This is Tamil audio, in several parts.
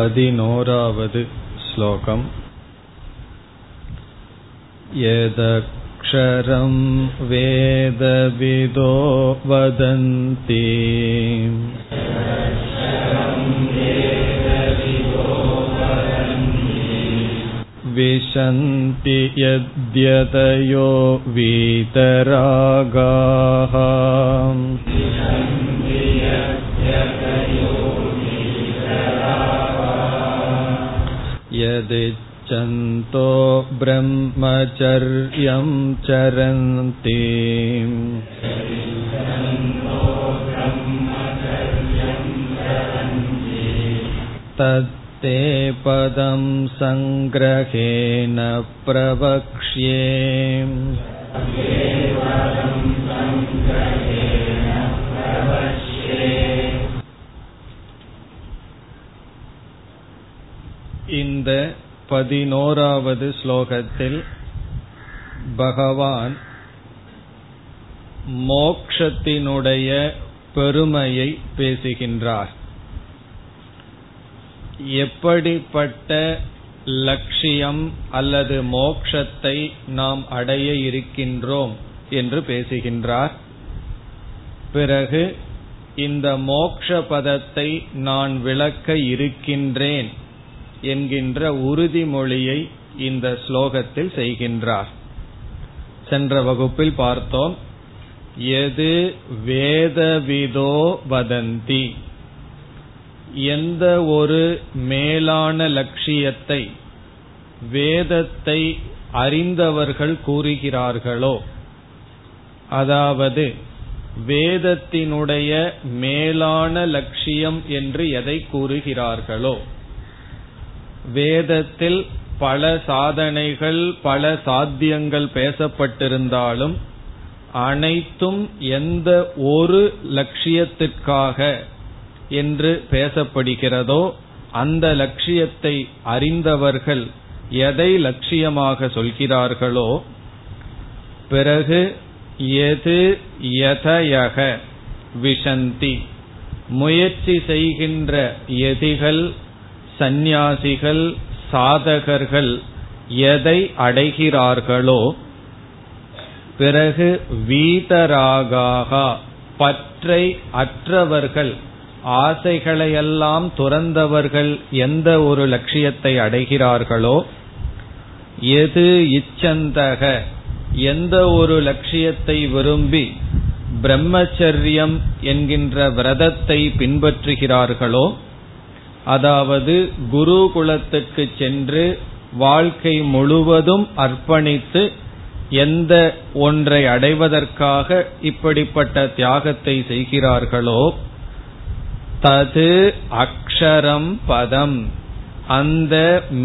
11வது ஸ்லோகம். யதக்ஷரம் வேதவிதோ வதந்தி விசந்தி யத்யதயோ வீதராகாஹ. யதிச்சந்தோ ப்ரஹ்மச்சர்யம் சரந்தி தத்தே பதம் ஸங்கிரஹேண ப்ரவக்ஷ்யே. இந்த 11வது ஸ்லோகத்தில் பகவான் மோக்ஷத்தினுடைய பெருமையை பேசுகின்றார். எப்படிப்பட்ட லட்சியம் அல்லது மோக்ஷத்தை நாம் அடைய இருக்கின்றோம் என்று பேசுகின்றார். பிறகு இந்த மோக்ஷ பதத்தை நான் விளக்க இருக்கின்றேன் என்கின்ற உறுதிமொழியை இந்த ஸ்லோகத்தில் செய்கின்றார். சென்ற வகுப்பில் பார்த்தோம், எது வேதவிதோ வதந்தி, எந்த ஒரு மேலான லட்சியத்தை வேதத்தை அறிந்தவர்கள் கூறுகிறார்களோ, அதாவது வேதத்தினுடைய மேலான லட்சியம் என்று எதை கூறுகிறார்களோ, வேதத்தில் பல சாதனைகள் பல சாத்தியங்கள் பேசப்பட்டிருந்தாலும் அனைத்தும் எந்த ஒரு லட்சியத்திற்காக என்று பேசப்படுகிறதோ அந்த லட்சியத்தை அறிந்தவர்கள் எதை லட்சியமாக சொல்கிறார்களோ, பிறகு எது யதயக விசந்தி முயற்சி செய்கின்ற எதிகள் சந்நியாசிகள் சாதகர்கள் எதை அடைகிறார்களோ, பிறகு வீதராகாகா பற்றை அற்றவர்கள் ஆசைகளையெல்லாம் துறந்தவர்கள் எந்த ஒரு லட்சியத்தை அடைகிறார்களோ, எது இச்சந்தக எந்த ஒரு லட்சியத்தை விரும்பி பிரம்மச்சரியம் என்கின்ற விரதத்தை பின்பற்றுகிறார்களோ, அதாவது குரு குலத்துக்கு சென்று வாழ்க்கை முழுவதும் அர்ப்பணித்து எந்த ஒன்றை அடைவதற்காக இப்படிப்பட்ட தியாகத்தை செய்கிறார்களோ, தது அக்ஷரம் பதம் அந்த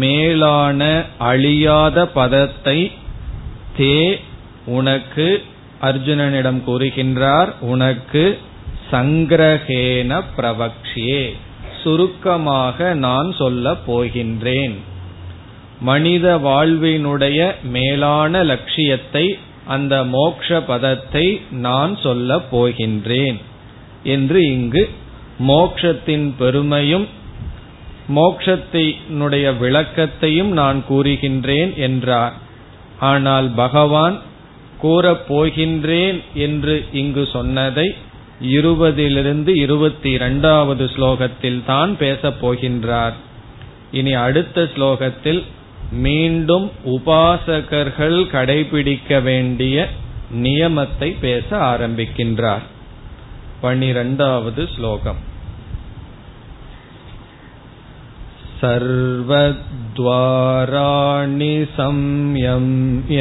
மேலான அழியாத பதத்தை தே உனக்கு அர்ஜுனனிடம் கூறுகின்றார், உனக்கு சங்கிரஹேன பிரவக்ஷ்யே சுருக்கமாக நான் சொல்ல போகின்றேன். மனித வாழ்வினுடைய மேலான லட்சியத்தை அந்த மோக்ஷ பதத்தை நான் சொல்ல போகின்றேன் என்று இங்கு மோக்ஷத்தின் பெருமையும் மோக்ஷத்தினுடைய விளக்கத்தையும் நான் கூறுகின்றேன் என்றார். ஆனால் பகவான் கூறப்போகின்றேன் என்று இங்கு சொன்னதை 20லிருந்து 22வது ஸ்லோகத்தில் தான் பேசப் போகின்றார். இனி அடுத்த ஸ்லோகத்தில் மீண்டும் உபாசகர்கள் கடைபிடிக்க வேண்டிய நியமத்தை பேச ஆரம்பிக்கின்றார். 12வது ஸ்லோகம். சர்வத்வாராணி சம்யம்ய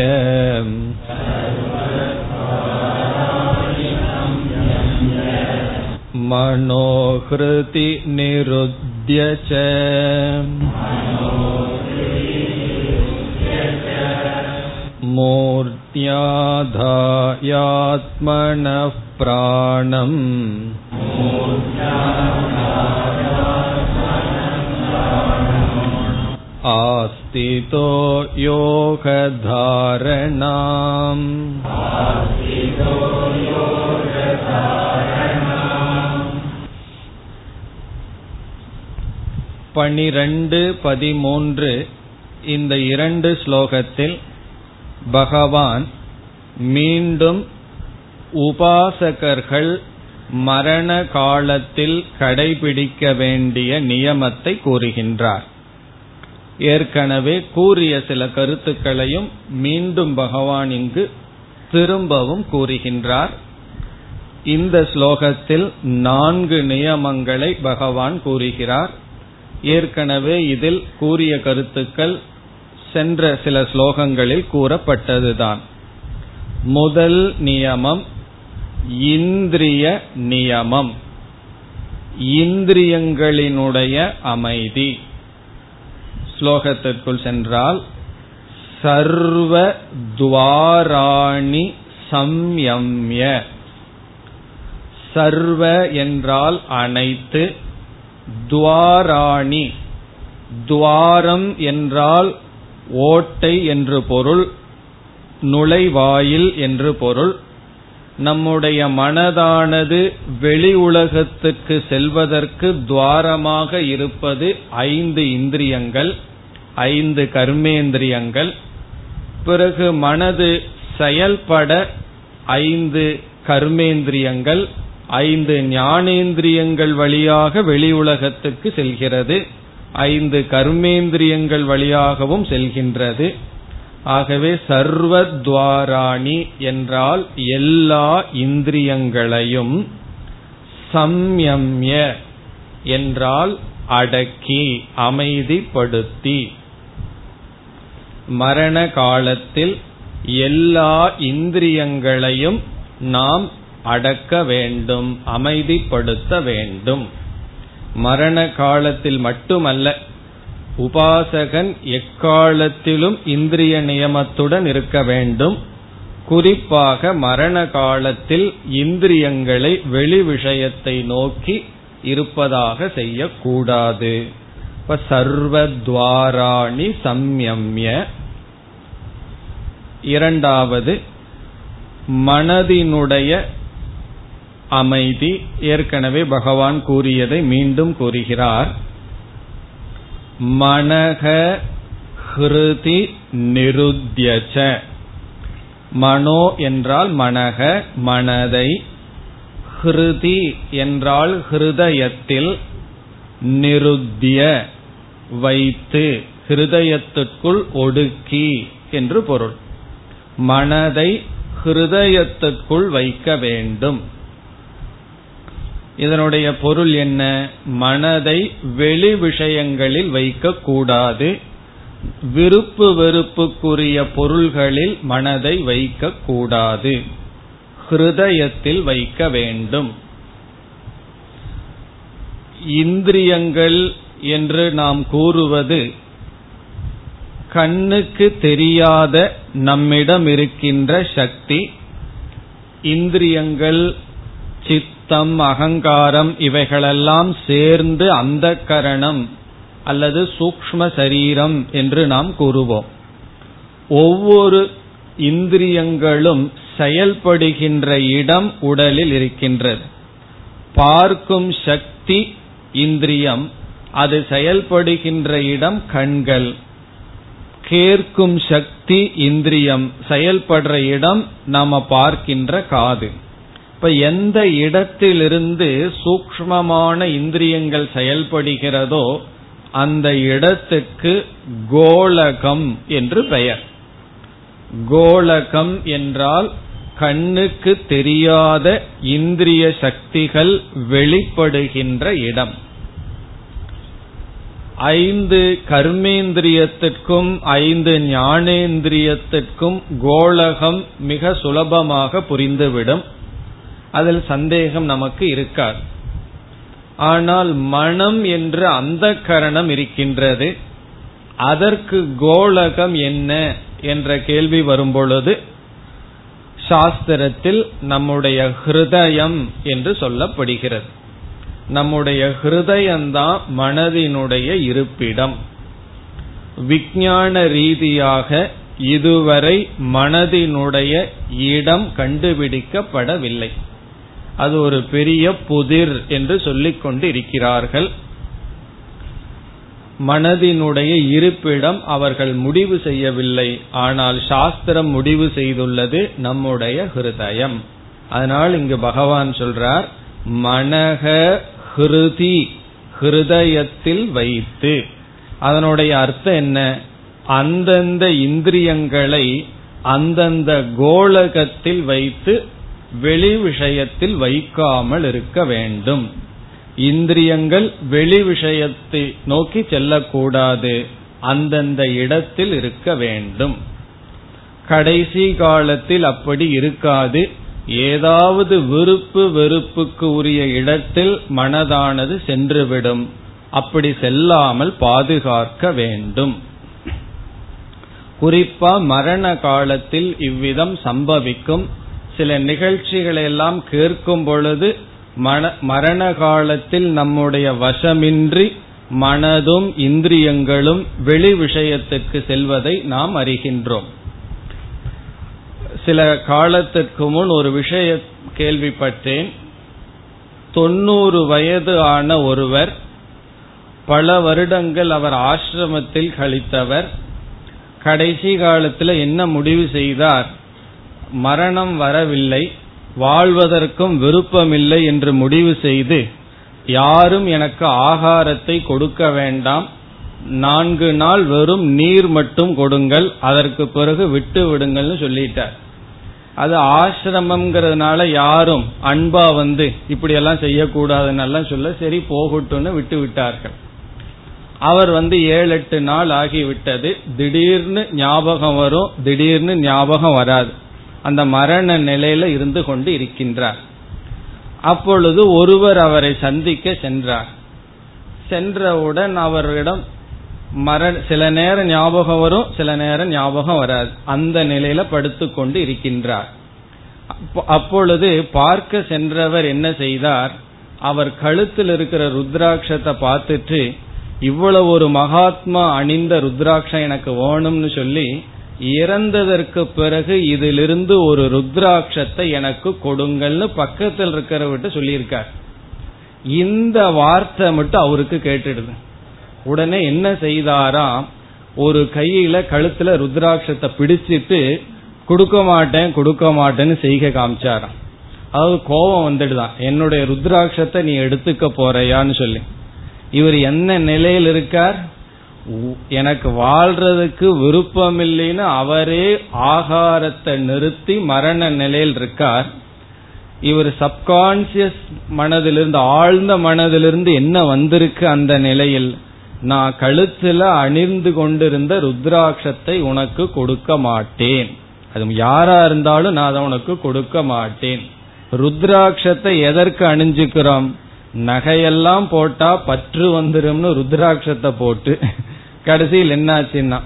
மனோஹ்ருதி நிருத்ய ச மூர்த்யாத்மனः பிராணம் ஆஸ்திதோ யோகதாரணாம். 12, 13 இந்த இரண்டு ஸ்லோகத்தில் பகவான் மீண்டும் உபாசகர்கள் மரண காலத்தில் கடைபிடிக்க வேண்டிய நியமத்தை கூறுகின்றார். ஏற்கனவே கூறிய சில கருத்துக்களையும் மீண்டும் பகவான் இங்கு திரும்பவும் கூறுகின்றார். இந்த ஸ்லோகத்தில் 4 நியமங்களை பகவான் கூறுகிறார். ஏற்கனவே இதில் கூறிய கருத்துக்கள் சென்ற சில ஸ்லோகங்களில் கூறப்பட்டதுதான். முதல் நியமம் இந்திரிய நியமம், இந்திரியங்களினுடைய அமைதி. ஸ்லோகத்திற்குள் சென்றால் சர்வ துவாராணி சம்யம்ய, சர்வ என்றால் அனைத்து, துவாராணி துவாரம் என்றால் ஓட்டை என்று பொருள், நுழைவாயில் என்று பொருள். நம்முடைய மனதானது வெளி உலகத்துக்கு செல்வதற்கு துவாரமாக இருப்பது 5 இந்திரியங்கள், 5 கர்மேந்திரியங்கள். பிறகு மனது செயல்பட 5 கர்மேந்திரியங்கள், 5 ஞானேந்திரியங்கள் வழியாக வெளி உலகத்துக்கு செல்கிறது, 5 கர்மேந்திரியங்கள் வழியாகவும் செல்கின்றது. ஆகவே சர்வத்வாராணி என்றால் எல்லா இந்திரியங்களையும், சம்யம்ய என்றால் அடக்கி அமைதிப்படுத்தி. மரண காலத்தில் எல்லா இந்திரியங்களையும் நாம் அடக்க வேண்டும், அமைதிப்படுத்த வேண்டும். மரண காலத்தில் மட்டுமல்ல, உபாசகன் எக்காலத்திலும் இந்திரிய நியமத்துடன் இருக்க வேண்டும். குறிப்பாக மரண காலத்தில் இந்திரியங்களை வெளி விஷயத்தை நோக்கி இருப்பதாக செய்யக்கூடாது. இப்ப சர்வத்வாராணி சம்யம்ய. இரண்டாவது மனதினுடைய அமைதி. ஏற்கனவே பகவான் கூறியதை மீண்டும் கூறுகிறார். மனக ஹிருதி நிருத்யச. மனோ என்றால் மனக மனதை, ஹிருதி என்றால் ஹிருதயத்தில், நிருத்ய வைத்து, ஹிருதயத்திற்குள் ஒடுக்கி என்று பொருள். மனதை ஹிருதயத்திற்குள் வைக்க வேண்டும். இதனுடைய பொருள் என்ன? மனதை வெளி விஷயங்களில் வைக்கக்கூடாது, விருப்பு வெறுப்புக்குரிய பொருள்களில் மனதை வைக்கக்கூடாது, ஹிருதயத்தில் வைக்க வேண்டும். இந்திரியங்கள் என்று நாம் கூறுவது கண்ணுக்கு தெரியாத நம்மிடம் இருக்கின்ற சக்தி. இந்திரியங்கள், சித்தம், அகங்காரம் இவைகளெல்லாம் சேர்ந்து அந்த கரணம் அல்லது சூக்ஷ்ம சரீரம் என்று நாம் கூறுவோம். ஒவ்வொரு இந்திரியங்களும் செயல்படுகின்ற இடம் உடலில் இருக்கின்றது. பார்க்கும் சக்தி இந்திரியம், அது செயல்படுகின்ற இடம் கண்கள். கேட்கும் சக்தி இந்திரியம், செயல்படுற இடம் நாம பார்க்கின்ற காது. இப்ப எந்த இடத்திலிருந்து சூக்ஷ்மமான இந்திரியங்கள் செயல்படுகிறதோ அந்த இடத்துக்கு கோளகம் என்று பெயர். கோளகம் என்றால் கண்ணுக்கு தெரியாத இந்திரிய சக்திகள் வெளிப்படுகின்ற இடம். 5 கர்மேந்திரியத்திற்கும் 5 ஞானேந்திரியத்திற்கும் கோளகம் மிக சுலபமாக புரிந்துவிடும், அதில் சந்தேகம் நமக்கு இருக்காது. ஆனால் மனம் என்ற அந்த கரணம் இருக்கின்றது, அதற்கு கோளகம் என்ன என்ற கேள்வி வரும்பொழுது சாஸ்திரத்தில் நம்முடைய ஹிருதயம் என்று சொல்லப்படுகிறது. நம்முடைய ஹிருதயம்தான் மனதினுடைய இருப்பிடம். விஞ்ஞான ரீதியாக இதுவரை மனதினுடைய இடம் கண்டுபிடிக்கப்படவில்லை. அது ஒரு பெரிய புதிர் என்று சொல்லிக் கொண்டு இருக்கிறார்கள். மனதினுடைய இருப்பிடம் அவர்கள் முடிவு செய்யவில்லை, ஆனால் சாஸ்திரம் முடிவு செய்துள்ளது நம்முடைய ஹிருதயம். அதனால் இங்கு பகவான் சொல்றார், மனக ஹிருதி, ஹிருதயத்தில் வைத்து. அதனுடைய அர்த்தம் என்ன? அந்தந்த இந்திரியங்களை அந்தந்த கோலகத்தில் வைத்து வெளி விஷயத்தில் வைக்காமல் இருக்க வேண்டும். இந்திரியங்கள் வெளி விஷயத்தை நோக்கி செல்லக்கூடாது, அந்தந்த இடத்தில் இருக்க வேண்டும். கடைசி காலத்தில் அப்படி இருக்காது. ஏதாவது விருப்பு வெறுப்புக்கு உரிய இடத்தில் மனதானது சென்றுவிடும். அப்படி செல்லாமல் பாதுகாக்க வேண்டும். குறிப்பா மரண காலத்தில் இவ்விதம் சம்பவிக்கும். சில நிகழ்ச்சிகளெல்லாம் கேட்கும் பொழுது மரண காலத்தில் நம்முடைய வசமின்றி மனதும் இந்திரியங்களும் வெளி விஷயத்துக்கு செல்வதை நாம் அறிகின்றோம். சில காலத்திற்கு முன் ஒரு விஷய கேள்விப்பட்டேன். 90 வயது ஆன ஒருவர், பல வருடங்கள் அவர் ஆசிரமத்தில் கழித்தவர், கடைசி காலத்தில் என்ன முடிவு செய்தார்? மரணம் வரவில்லை, வாழ்வதற்கும் விருப்பமில்லை என்று முடிவு செய்து, யாரும் எனக்கு ஆகாரத்தை கொடுக்க வேண்டாம், 4 நாள் வெறும் நீர் மட்டும் கொடுங்கள், அதற்கு பிறகு விட்டு விடுங்கள்னு சொல்லிட்டார். அது ஆசிரமம்ங்கிறதுனால யாரும் அன்பா வந்து இப்படியெல்லாம் செய்யக்கூடாதுன்னெல்லாம் சொல்ல, சரி போகட்டும்னு விட்டு விட்டார்கள். அவர் 7-8 நாள் ஆகிவிட்டது. திடீர்னு ஞாபகம் வரும், திடீர்னு ஞாபகம் வராது. அந்த மரண நிலையில இருந்து கொண்டு இருக்கின்றார். அப்பொழுது ஒருவர் அவரை சந்திக்க சென்றார். சென்றவுடன் அவரிடம் சில நேரம் ஞாபகம் வரும், சில நேரம் ஞாபகம் வராது. அந்த நிலையில படுத்து கொண்டு இருக்கின்றார். அப்பொழுது பார்க்க சென்றவர் என்ன செய்தார்? அவர் கழுத்தில் இருக்கிற ருத்ராட்சத்தை பார்த்துட்டு, இவ்வளவு ஒரு மகாத்மா அணிந்த ருத்ராட்சம் எனக்கு வேணும்னு சொல்லி, இறந்ததற்கு பிறகு இதிலிருந்து ஒரு ருத்ராட்சத்தை எனக்கு கொடுங்கள்னு பக்கத்தில் இருக்கிறவர்கிட்ட சொல்லியிருக்கார். இந்த வார்த்தை மட்டும் அவருக்கு கேட்டுடுது. உடனே என்ன செய்தாராம், ஒரு கையில கழுத்துல ருத்ராட்சத்தை பிடிச்சிட்டு கொடுக்க மாட்டேன் கொடுக்க மாட்டேன்னு செய்க காமிச்சாராம். அதாவது கோபம் வந்துடுதான், என்னுடைய ருத்ராட்சத்தை நீ எடுத்துக்க போறையான்னு சொல்லி. இவர் என்ன நிலையில் இருக்கார்? எனக்கு வாழ்றதுக்கு விருப்பம் இல்லைன்னு அவரே ஆகாரத்தை நிறுத்தி மரண நிலையில் இருக்கார். இவர் சப்கான்சியஸ் மனதிலிருந்து, ஆழ்ந்த மனதிலிருந்து என்ன வந்திருக்கு அந்த நிலையில்? நான் கழுத்துல அணிந்து கொண்டிருந்த ருத்ராட்சத்தை உனக்கு கொடுக்க மாட்டேன், அது யாரா இருந்தாலும் நான் அதை உனக்கு கொடுக்க மாட்டேன். ருத்ராட்சத்தை எதற்கு அணிஞ்சுக்கிறோம்? நகையெல்லாம் போட்டா பற்று வந்துரும்னு ருத்ராட்சத்தை போட்டு கடைசியில் என்னாச்சுன்னா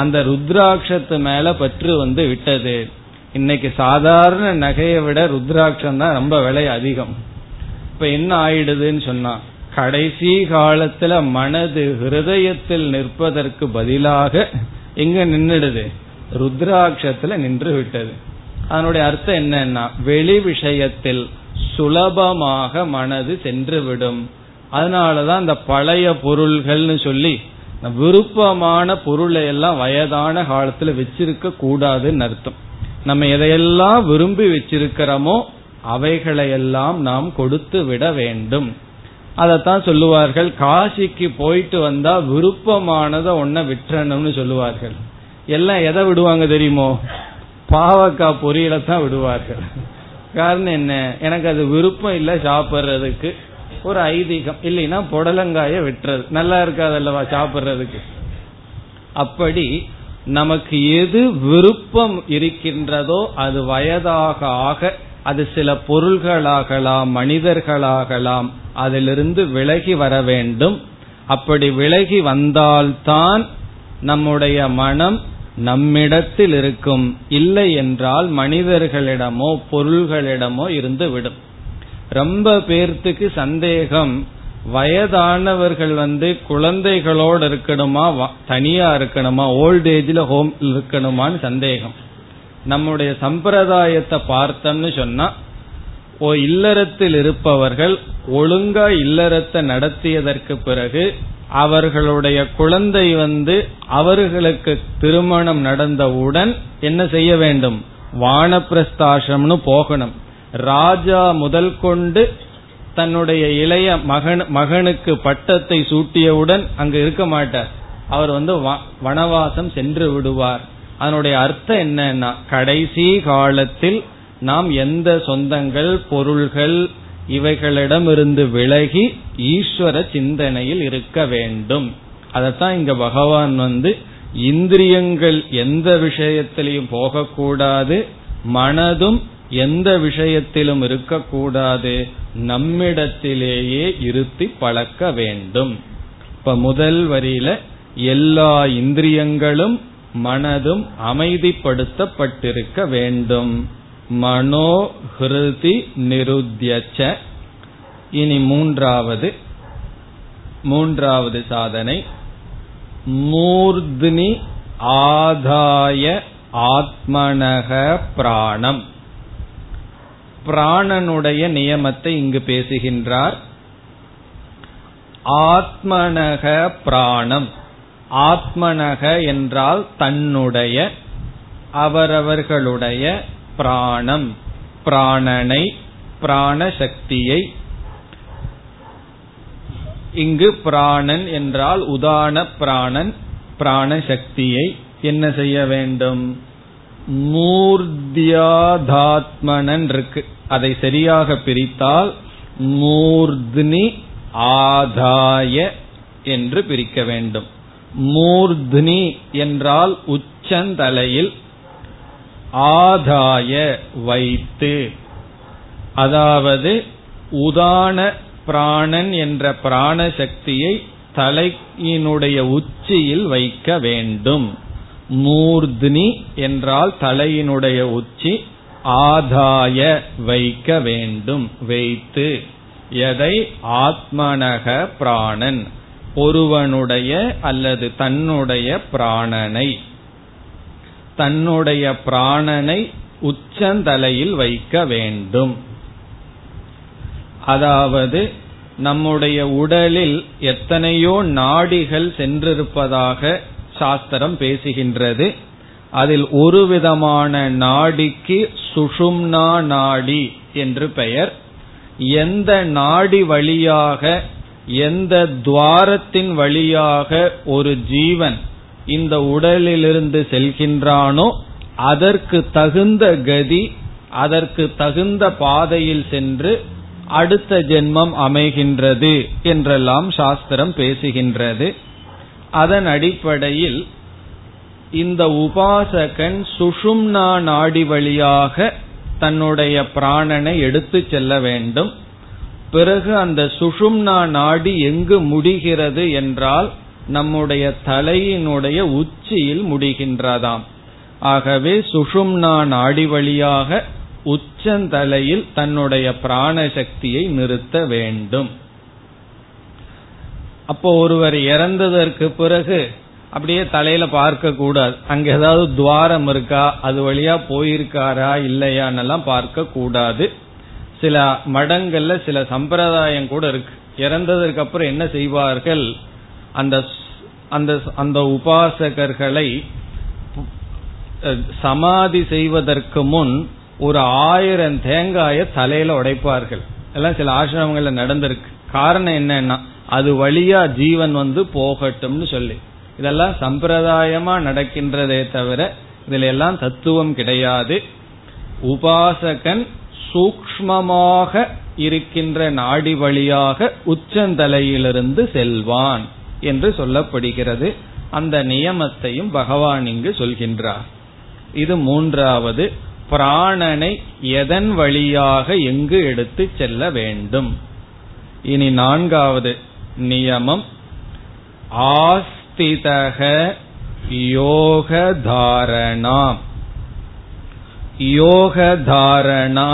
அந்த ருத்ராட்சத்து மேல பற்று வந்து விட்டது. இன்னைக்கு சாதாரண நகையை விட ருத்ராட்சம் தான் ரொம்ப விலை அதிகம். இப்ப என்ன ஆயிடுதுன்னு சொன்னா, கடைசி காலத்துல மனது ஹிருதயத்தில் நிற்பதற்கு பதிலாக எங்க நின்றுடுது? ருத்ராட்சத்துல நின்று விட்டது. அதனுடைய அர்த்தம் என்னன்னா, வெளி விஷயத்தில் சுலபமாக மனது சென்று விடும். அதனாலதான் அந்த பழைய பொருள்கள்னு சொல்லி விருப்பமான பொருளை எல்லாம் வயதான காலத்துல வச்சிருக்க கூடாதுன்னு அர்த்தம். நம்ம எதையெல்லாம் விரும்பி வச்சிருக்கிறோமோ அவைகளையெல்லாம் நாம் கொடுத்து விட வேண்டும். அதத்தான் சொல்லுவார்கள், காசிக்கு போயிட்டு வந்தா விருப்பமானதை ஒன்ன விட்டுறணும்னு சொல்லுவார்கள். எல்லாம் எதை விடுவாங்க தெரியுமோ? பாவக்காய் பொரியலை தான் விடுவார்கள். காரணம் என்ன? எனக்கு அது விருப்பம் இல்லை சாப்பிட்றதுக்கு, ஒரு ஐதீகம். இல்லைன்னா புடலங்காய விட்டுறது, நல்லா இருக்காது அல்லவா சாப்பிட்றதுக்கு. அப்படி நமக்கு எது விருப்பம் இருக்கின்றதோ அது வயதாக ஆக அது சில பொருள்களாகலாம் மனிதர்களாகலாம் அதிலிருந்து விலகி வர வேண்டும். அப்படி விலகி வந்தால்தான் நம்முடைய மனம் நம்மிடத்தில் இருக்கும். இல்லை என்றால் மனிதர்களிடமோ பொருள்களிடமோ இருந்து விடும். ரொம்ப பேர்த்துக்கு சந்தேகம், வயதானவர்கள் குழந்தைகளோடு இருக்கணுமா தனியா இருக்கணுமா, ஓல்ட் ஏஜ்ல ஹோம் இருக்கணுமான்னு சந்தேகம். நம்முடைய சம்பிரதாயத்தை பார்த்தோம்னு சொன்னா, இல்லறத்தில் இருப்பவர்கள் ஒழுங்கா இல்லறத்தை நடத்தியதற்கு பிறகு அவர்களுடைய குழந்தை அவர்களுக்கு திருமணம் நடந்தவுடன் என்ன செய்ய வேண்டும்? வானப்பிரஸ்தாசிரம்னு போகணும். ராஜா முதல் கொண்டு தன்னுடைய இளைய மகனுக்கு பட்டத்தை சூட்டியவுடன் அங்கு இருக்க மாட்டார். அவர் வனவாசம் சென்று விடுவார். அதனுடைய அர்த்தம் என்னன்னா, கடைசி காலத்தில் நாம் எந்த சொந்தங்கள் பொருள்கள் இவைகளிடமிருந்து விலகி ஈஸ்வர சிந்தனையில் இருக்க வேண்டும். அதத்தான் இங்க பகவான் இந்திரியங்கள் எந்த விஷயத்திலையும் போகக்கூடாது, மனதும் எந்த விஷயத்திலும் இருக்கக்கூடாது, நம்மிடத்திலேயே இருத்தி பழக்க வேண்டும். இப்ப முதல் வரியில எல்லா இந்திரியங்களும் மனதும் அமைதிப்படுத்தப்பட்டிருக்க வேண்டும். மனோ ஹிருதி நிருத்யச்ச. இனி மூன்றாவது சாதனை, மூர்த்னி ஆதாய ஆத்மனக பிராணம். பிராணனுடைய நியமத்தை இங்கு பேசுகின்றார். ஆத்மனக பிராணம். ஆத்மனக என்றால் தன்னுடைய, அவரவர்களுடைய, பிராணம் பிராணனை, பிராணசக்தியை. இங்கு பிராணன் என்றால் உதான பிராணன், பிராணசக்தியை என்ன செய்ய வேண்டும்? மூர்த்தியாதாத்மனன் இருக்கு, அதை சரியாக பிரித்தால் மூர்த்னி ஆதாய என்று பிரிக்க வேண்டும். மூர்த்னி என்றால் உச்சந்தலையில், ஆதாய வைத்து, அதாவது உதான பிராணன் என்ற பிராணசக்தியை தலையினுடைய உச்சியில் வைக்க வேண்டும். மூர்த்னி என்றால் தலையினுடைய உச்சி, ஆதாய வைக்க வேண்டும், வைத்து. எதை? ஆத்மனக பிராணன், ஒருவனுடைய அல்லது தன்னுடைய பிராணனை, தன்னுடைய பிராணனை உச்சந்தலையில் வைக்க வேண்டும். அதாவது நம்முடைய உடலில் எத்தனையோ நாடிகள் சென்றிருப்பதாக சாஸ்திரம் பேசுகின்றது. அதில் ஒரு விதமான நாடிக்கு சுஷும்னா நாடி என்று பெயர். எந்த நாடி வழியாக, எந்த துவாரத்தின் வழியாக ஒரு ஜீவன் இந்த உடலிலிருந்து செல்கின்றானோ அதற்கு தகுந்த கதி, அதற்கு தகுந்த பாதையில் சென்று அடுத்த ஜென்மம் அமைகின்றது என்றெல்லாம் சாஸ்திரம் பேசுகின்றது. அதன் அடிப்படையில் இந்த உபாசகன் சுஷும்னா நாடி வழியாக தன்னுடைய பிராணனை எடுத்து செல்ல வேண்டும். பிறகு அந்த சுஷும்னா நாடி எங்கு முடிகிறது என்றால் நம்முடைய தலையினுடைய உச்சியில் முடிகின்றதாம். ஆகவே சுஷும்னா நாடி வழியாக உச்சந்தலையில் தன்னுடைய பிராணசக்தியை நிறுத்த வேண்டும். அப்போ ஒருவர் இறந்ததற்கு பிறகு அப்படியே தலையில பார்க்க கூடாது. அங்க ஏதாவது துவாரம் இருக்கா, அது வழியா போயிருக்காரா இல்லையான்னு எல்லாம் பார்க்க கூடாது. சில மடங்கள்ல சில சம்பிரதாயம் கூட இருக்கு, இறந்ததற்கு அப்புறம் என்ன செய்வார்கள், அந்த அந்த அந்த உபாசகர்களை சமாதி செய்வதற்கு முன் ஒரு 1000 தேங்காயை தலையில உடைப்பார்கள். எல்லாம் சில ஆசிரமங்கள்ல நடந்திருக்கு. காரணம் என்னன்னா, அது வழியா ஜீவன் போகட்டும்னு சொல்லி. இதெல்லாம் சம்பிரதாயமா நடக்கின்றதே தவிர இதுல எல்லாம் தத்துவம் கிடையாது. உபாசகன் சூக்ஷ்மமாக இருக்கின்ற நாடி வழியாக உச்சந்தலையிலிருந்து செல்வான் என்று சொல்லப்படுகிறது. அந்த நியமத்தையும் பகவான் இங்கு சொல்கின்றார். இது மூன்றாவது, பிராணனை எதன் வழியாக எங்கு எடுத்து செல்ல வேண்டும். இனி நான்காவது நியமம், ஆஸ்திதக யோகதாரணா. யோகதாரணா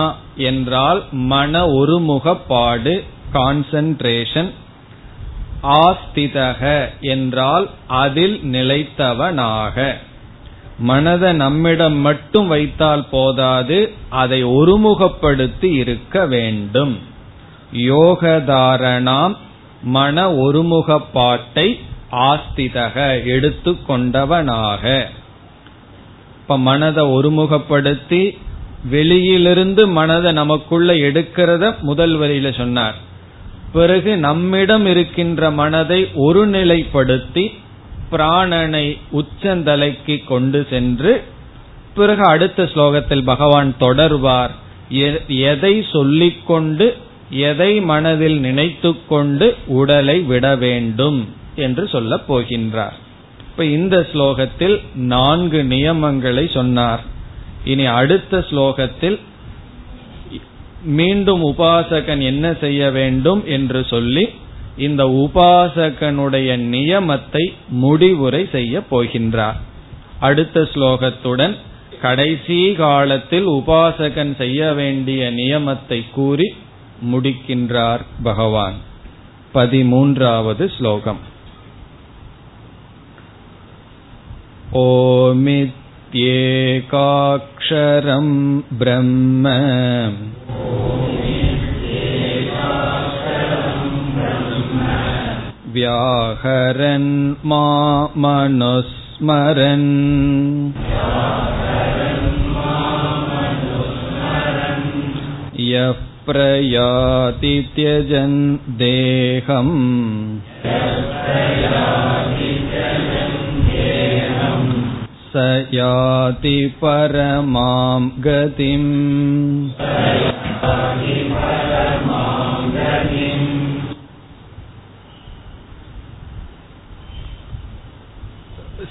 என்றால் மன ஒருமுகப்பாடு, கான்சென்ட்ரேஷன். ஆஸ்திதக என்றால் அதில் நிலைத்தவனாக. மனதை நம்மிடம் மட்டும் வைத்தால் போதாது, அதை ஒருமுகப்படுத்தி இருக்க வேண்டும். யோகதாரணாம் மன ஒருமுகப்பாட்டை ஆஸ்திதக எடுத்து கொண்டவனாக. இப்ப மனதை ஒருமுகப்படுத்தி வெளியிலிருந்து மனதை நமக்குள்ள எடுக்கிறத முதல் வரியில சொன்னார். பிறகு நம்மிடம் இருக்கின்ற மனதை ஒருநிலைப்படுத்தி பிராணனை உச்சந்தலைக்கு கொண்டு சென்று பிறகு அடுத்த ஸ்லோகத்தில் பகவான் தொடர்வார். எதை சொல்லிக்கொண்டு எதை மனதில் நினைத்து கொண்டு உடலை விட வேண்டும் என்று சொல்ல போகின்றார். இப்ப இந்த ஸ்லோகத்தில் 4 நியமங்களை சொன்னார். இனி அடுத்த ஸ்லோகத்தில் மீண்டும் உபாசகன் என்ன செய்ய வேண்டும் என்று சொல்லி இந்த உபாசகனுடைய நியமத்தை முடிவுரை செய்ய போகின்றார். அடுத்த ஸ்லோகத்துடன் கடைசி காலத்தில் உபாசகன் செய்ய வேண்டிய நியமத்தை கூறி முடிக்கின்றார் பகவான். 13வது ஸ்லோகம். ஓமித்யேகாக்ஷரம் பிரம்ம வியாஹரன் மாமனுஸ்மரன் யப் பிரயாதி த்யஜன் தேகம் ச யாதி பரமாம் கதிம்.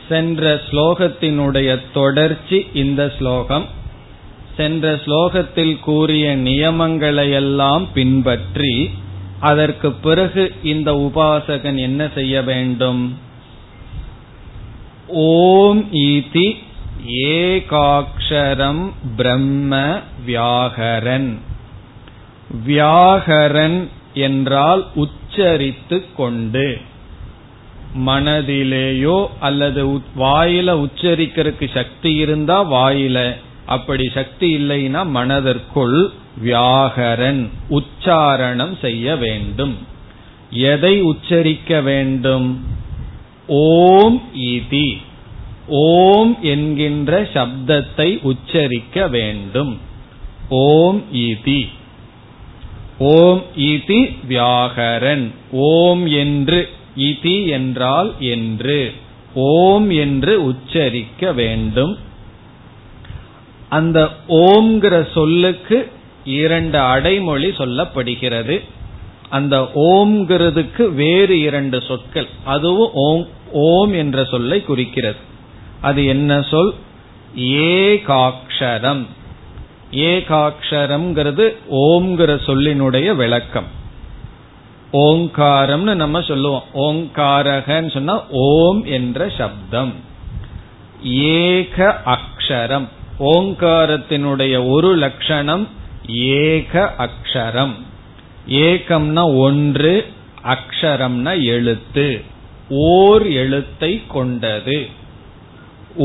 சென்ற ஸ்லோகத்தினுடைய தொடர்ச்சி இந்த ஸ்லோகம். சென்ற ஸ்லோகத்தில் கூறிய நியமங்களையெல்லாம் பின்பற்றி அதற்கு பிறகு இந்த உபாசகன் என்ன செய்ய வேண்டும்? ஓம் ஈதி ஏகாக்ஷரம் பிரம்ம வியாகரன். வியாகரன் என்றால் உச்சரித்து கொண்டு, மனதிலேயோ அல்லது வாயில உச்சரிக்கிறதுக்கு சக்தி இருந்தா வாயில, அப்படி சக்தி இல்லைன்னா மனதிற்குள் வியாகரன் உச்சாரணம் செய்ய வேண்டும். எதை உச்சரிக்க வேண்டும்? ஓம் இதி, ஓம் என்கின்ற சப்தத்தை உச்சரிக்க வேண்டும். ஓம் இதி, ஓம் இதி வியாகரன். ஓம் என்று, இதி என்றால் என்று, ஓம் என்று உச்சரிக்க வேண்டும். அந்த ஓம்ங்கிற சொல்லுக்கு 2 அடைமொழி சொல்லப்படுகிறது. அந்த ஓம்ங்கிறதுக்கு வேறு 2 சொற்கள், அதுவும் ஓம் ஓம் என்ற சொல்லை குறிக்கிறது. அது என்ன சொல்? ஏகாக்ஷரம். ஏகாக்ஷரம்ங்கிறது ஓம்ங்கிற சொல்லினுடைய விளக்கம். ஓங்காரம்னு நம்ம சொல்லுவோம். ஓங்காரகன்னு சொன்னா ஓம் என்ற சப்தம். ஏக அக்ஷரம், ஓங்காரத்தினுடைய ஒரு லட்சணம் ஏக அக்ஷரம். ஏகம்னா ஒன்று, அக்ஷரம்னா எழுத்து, ஓர் எழுத்தை கொண்டது,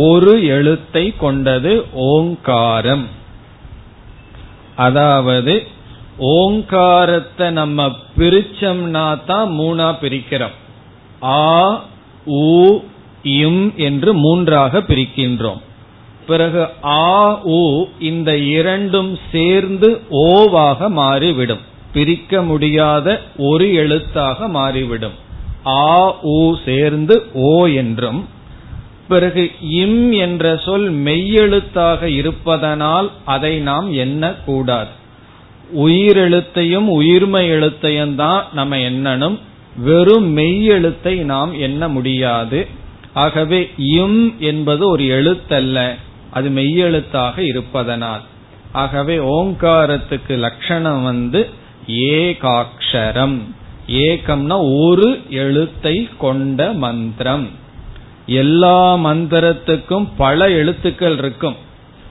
ஒரு எழுத்தை கொண்டது ஓங்காரம். அதாவது ஓங்காரத்தை நம்ம பிரிச்சம்னா தான் 3 பிரிக்கிறோம். ஆ, உ, இம் என்று 3 பிரிக்கின்றோம். பிறகு ஆ, உ இந்த 2 சேர்ந்து ஓவாக மாறிவிடும், பிரிக்க முடியாத ஒரு எழுத்தாக மாறிவிடும். ஆ, உ சேர்ந்து ஓ என்றும், பிறகு இம் என்ற சொல் மெய்யெழுத்தாக இருப்பதனால் அதை நாம் எண்ணக்கூடாது. உயிரெழுத்தையும் உயிர்மை எழுத்தையும் தான் நம்ம எண்ணணும், வெறும் மெய்யெழுத்தை நாம் எண்ண முடியாது. ஆகவே இம் என்பது ஒரு எழுத்தல்ல, அது மெய்யெழுத்தாக இருப்பதனால். ஆகவே ஓங்காரத்துக்கு லட்சணம் ஏகாக்ஷரம். ஏகம்னா ஒரு எழுத்தை கொண்ட மந்திரம். எல்லா மந்திரத்துக்கும் பல எழுத்துக்கள் இருக்கும்.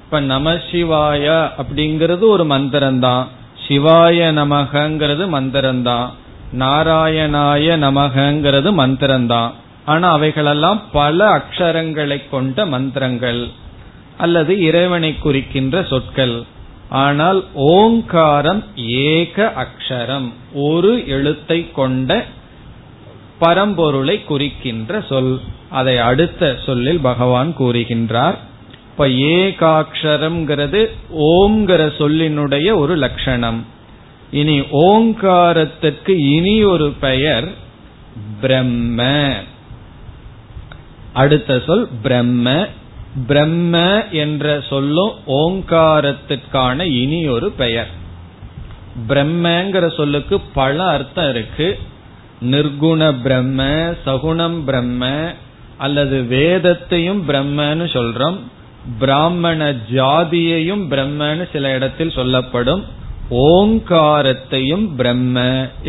இப்ப நம சிவாய அப்படிங்கிறது ஒரு மந்திரம்தான், சிவாய நமகங்கிறது மந்திரம்தான், நாராயணாய நமகங்கிறது மந்திரம்தான். ஆனா அவைகளெல்லாம் பல அக்ஷரங்களை கொண்ட மந்திரங்கள் அல்லது இறைவனை குறிக்கின்ற சொற்கள். ஆனால் ஓங்காரம் ஏக அக்ஷரம், ஒரு எழுத்தை கொண்ட பரம்பொருளை குறிக்கின்ற சொல். அதை அடுத்த சொல்லில் பகவான் கூறுகின்றார். இப்ப ஏகாட்சரம்ங்கிறது ஓம்ங்கிற சொல்லினுடைய ஒரு லட்சணம். இனி ஓங்காரத்திற்கு இனி ஒரு பெயர் பிரம்ம. அடுத்த சொல் பிரம்ம. பிரம்ம என்ற சொல்லும் ஓங்காரத்திற்கான இனி ஒரு பெயர். பிரம்மங்கிற சொல்லுக்கு பல அர்த்தம் இருக்கு. நிர்குண பிரம்ம, சகுணம் பிரம்ம, அல்லது வேதத்தையும் பிரம்மன்னு சொல்றோம், பிராமண ஜாதியையும் பிரம்மன்னு சில இடத்தில் சொல்லப்படும், ஓங்காரத்தையும் பிரம்ம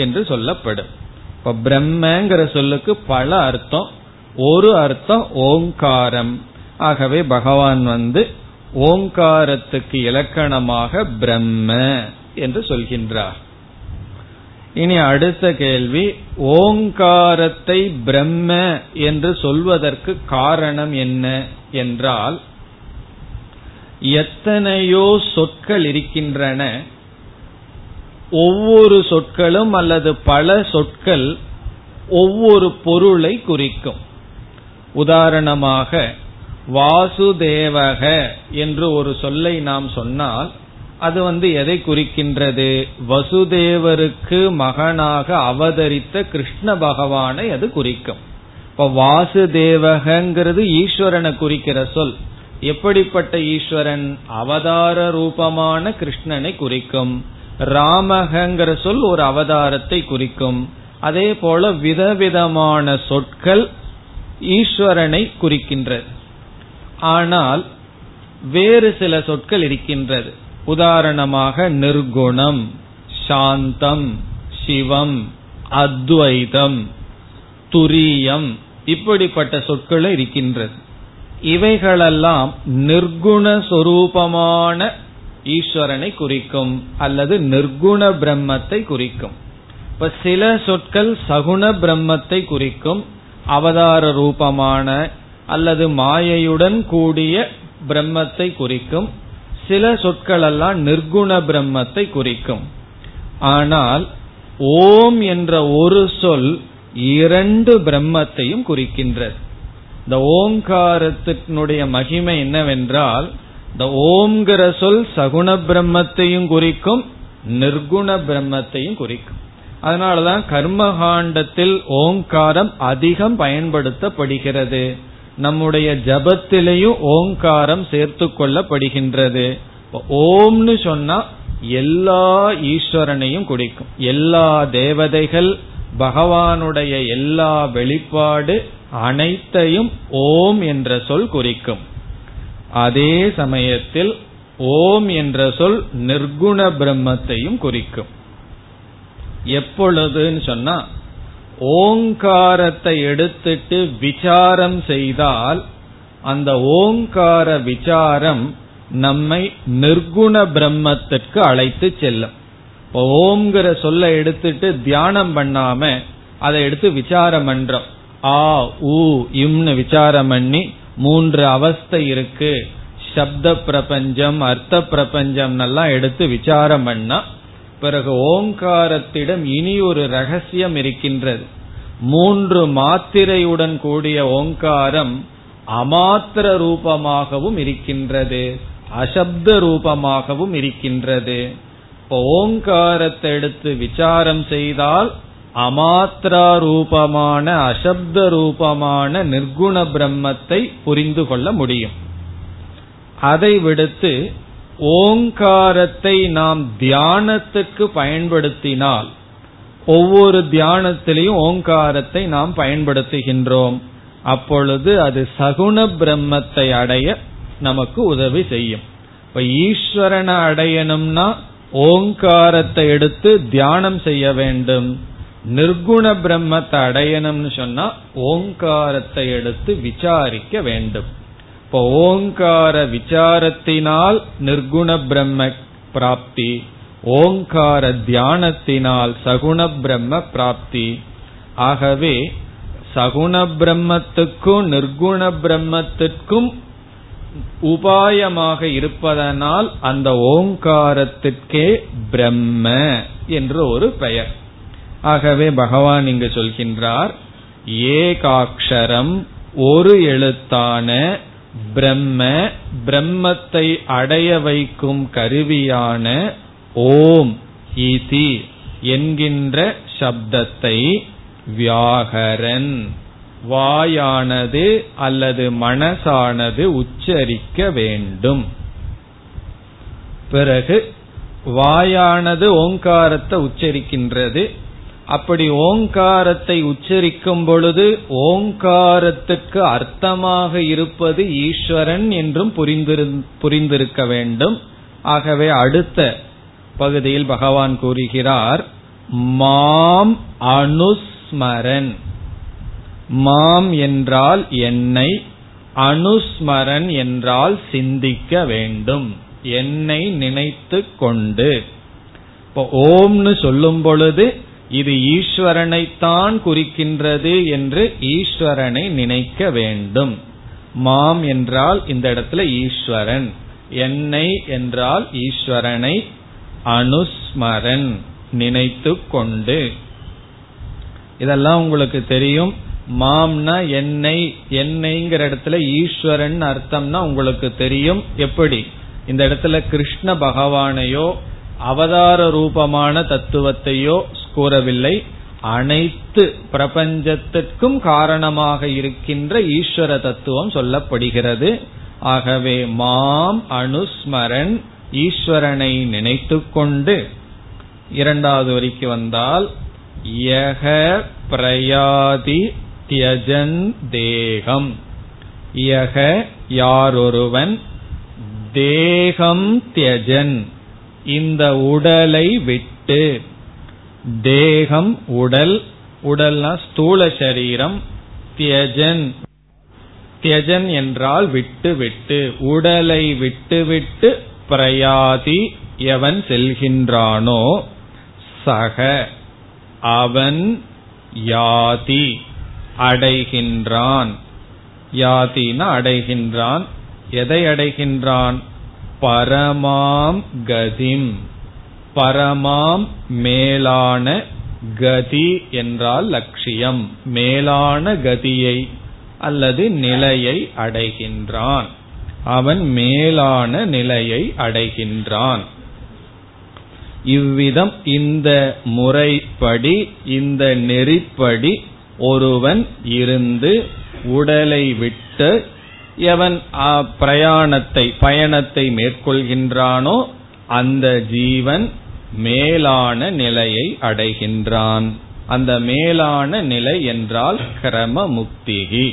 என்று சொல்லப்படும். இப்ப பிரம்மங்கிற சொல்லுக்கு பல அர்த்தம், ஒரு அர்த்தம் ஓங்காரம். ஆகவே பகவான் ஓங்காரத்துக்கு இலக்கணமாக பிரம்ம என்று சொல்கின்றார். இனி அடுத்த கேள்வி, ஓங்காரத்தை பிரம்ம என்று சொல்வதற்கு காரணம் என்ன என்றால், எத்தனையோ சொற்கள் இருக்கின்றன, ஒவ்வொரு சொற்களும் அல்லது பல சொற்கள் ஒவ்வொரு பொருளை குறிக்கும். உதாரணமாக வாசுதேவக என்று ஒரு சொல்லை நாம் சொன்னால் அது எதை குறிக்கின்றது? வசுதேவருக்கு மகனாக அவதரித்த கிருஷ்ண பகவானை அது குறிக்கும். இப்ப வாசுதேவகங்கிறது ஈஸ்வரனை குறிக்கிற சொல். எப்படிப்பட்ட ஈஸ்வரன்? அவதார ரூபமான கிருஷ்ணனை குறிக்கும். ராமகங்கிற சொல் ஒரு அவதாரத்தை குறிக்கும். அதே போல விதவிதமான சொற்கள் ஈஸ்வரனை குறிக்கின்றது. ஆனால் வேறு சில சொற்கள் இருக்கின்றது. உதாரணமாக நிர்குணம், சாந்தம், சிவம், அத்வைதம், துரியம், இப்படிப்பட்ட சொற்களும் இருக்கின்றது. இவைகளெல்லாம் நிர்குண சொரூபமான ஈஸ்வரனை குறிக்கும் அல்லது நிர்குண பிரம்மத்தை குறிக்கும். இப்ப சில சொற்கள் சகுண பிரம்மத்தை குறிக்கும், அவதார ரூபமான அல்லது மாயையுடன் கூடிய பிரம்மத்தை குறிக்கும். சில சொற்கள் எல்லாம் நிர்குண பிரம்மத்தை குறிக்கும். ஆனால் ஓம் என்ற ஒரு சொல் இரண்டு பிரம்மத்தையும் குறிக்கின்றது. இந்த ஓங்காரத்தினுடைய மகிமை என்னவென்றால், இந்த ஓம்கிற சொல் சகுண பிரம்மத்தையும் குறிக்கும், நிர்குண பிரம்மத்தையும் குறிக்கும். அதனாலதான் கர்மகாண்டத்தில் ஓங்காரம் அதிகம் பயன்படுத்தப்படுகிறது. நம்முடைய ஜபத்திலேயும் ஓங்காரம் சேர்த்து கொள்ளப்படுகின்றது. ஓம்னு சொன்னா எல்லா ஈஸ்வரனையும் குறிக்கும், எல்லா தேவதைகள், பகவானுடைய எல்லா வெளிப்பாடு, அனைத்தையும் ஓம் என்ற சொல் குறிக்கும். அதே சமயத்தில் ஓம் என்ற சொல் நிர்குண பிரம்மத்தையும் குறிக்கும். எப்பொழுதுன்னு சொன்னா, ஓங்காரத்தை எடுத்துட்டு விசாரம் செய்தால் அந்த ஓங்கார விசாரம் நம்மை நிர்குண பிரம்மத்திற்கு அழைத்து செல்லும். இப்போ ஓம்ங்கிற சொல்ல எடுத்துட்டு தியானம் பண்ணாம அதை எடுத்து விசாரம் பண்றோம். ஆ ஊ இம்னு விசாரம் பண்ணி மூன்று அவஸ்தை இருக்கு, சப்த பிரபஞ்சம், அர்த்த பிரபஞ்சம் எல்லாம் எடுத்து விசாரம் பண்ணா பிறகு ஓங்காரத்திடம் இனி ஒரு ரகசியம் இருக்கின்றது. மூன்று மாத்திரையுடன் கூடிய ஓங்காரம் அமாத்திர ரூபமாகவும் இருக்கின்றது, அசப்த ரூபமாகவும் இருக்கின்றது. இப்போ ஓங்காரத்தை எடுத்து விசாரம் செய்தால் அமாத்திரா ரூபமான அசப்த ரூபமான நிர்குண பிரம்மத்தை புரிந்து கொள்ள முடியும். அதை விடுத்து ஓங்காரத்தை நாம் தியானத்துக்கு பயன்படுத்தினால், ஒவ்வொரு தியானத்திலையும் ஓங்காரத்தை நாம் பயன்படுத்துகின்றோம், அப்பொழுது அது சகுண பிரம்மத்தை அடைய நமக்கு உதவி செய்யும். இப்ப ஈஸ்வரனை அடையணும்னா ஓங்காரத்தை எடுத்து தியானம் செய்ய வேண்டும், நிர்குண பிரம்மத்தை அடையணும்னு சொன்னா ஓங்காரத்தை எடுத்து விசாரிக்க வேண்டும். இப்போ ஓங்கார விசாரத்தினால் நிர்குண பிரம்ம பிராப்தி, ஓங்கார தியானத்தினால் சகுண பிரம்ம பிராப்தி. ஆகவே சகுண பிரம்மத்துக்கும் நிர்குண பிரம்மத்திற்கும் உபாயமாக இருப்பதனால் அந்த ஓங்காரத்திற்கே பிரம்ம என்று ஒரு பெயர். ஆகவே பகவான் இங்கு சொல்கின்றார், ஏகாக்ஷரம் ஒரு எழுத்தான பிரம்ம, பிரம்மத்தை அடைய வைக்கும் கருவியான ஓம் இதி என்கின்ற சப்தத்தை வியாகரன், வாயானது அல்லது மனசானது உச்சரிக்க வேண்டும். பிறகு வாயானது ஓங்காரத்தை உச்சரிக்கின்றது. அப்படி ஓங்காரத்தை உச்சரிக்கும் பொழுது ஓங்காரத்துக்கு அர்த்தமாக இருப்பது ஈஸ்வரன் என்றும் புரிந்திருக்க வேண்டும். ஆகவே அடுத்த பகுதியில் பகவான் கூறுகிறார், மாம் அனுஸ்மரன். மாம் என்றால் என்னை, அனுஸ்மரன் என்றால் சிந்திக்க வேண்டும், என்னை நினைத்து கொண்டு. இப்போ ஓம்னு சொல்லும் பொழுது இது ஈஸ்வரனைத்தான் குறிக்கின்றது என்று ஈஸ்வரனை நினைக்க வேண்டும். மாம் என்றால் இந்த இடத்துல ஈஸ்வரன், என்னை என்றால் ஈஸ்வரனை, அனுஸ்மரன் நினைத்து கொண்டு. இதெல்லாம் உங்களுக்கு தெரியும். மாம்னா என்னை, என்னைங்கிற இடத்துல ஈஸ்வரன் அர்த்தம்னா உங்களுக்கு தெரியும். எப்படி இந்த இடத்துல கிருஷ்ண பகவானையோ அவதார ரூபமான தத்துவத்தையோ கூறவில்லை, அனைத்து பிரபஞ்சத்திற்கும் காரணமாக இருக்கின்ற ஈஸ்வர தத்துவம் சொல்லப்படுகிறது. ஆகவே மாம் அனுஸ்மரன், ஈஸ்வரனை நினைத்து கொண்டு. இரண்டாவது வரிக்கு வந்தால், யஹ பிரயாதி த்யஜன் தேகம். யஹ யாரொருவன், தேகம் த்யஜன் இந்த உடலை விட்டு. தேகம் உடல், உடல்னா ஸ்தூல சரீரம். த்யஜன், த்யஜன் என்றால் விட்டு விட்டு, உடலை விட்டு விட்டு. பிரயாதி எவன் செல்கின்றானோ, சக அவன், யாதி அடைகின்றான். யாதினா அடைகின்றான். எதை அடைகின்றான்? பரமாம் கதிம். பரமாம் மேலான, கதி என்றால் லட்சியம், மேலான கதியை அல்லது நிலையை அடைகின்றான். அவன் மேலான நிலையை அடைகின்றான். இவ்விதம் இந்த முறைப்படி, இந்த நெறிப்படி ஒருவன் இருந்து உடலை விட்டு எவன் பயணத்தை மேற்கொள்கின்றானோ அந்த ஜீவன் மேலான நிலையை அடைகின்றான். அந்த மேலான நிலை என்றால் கிரம முக்திகி,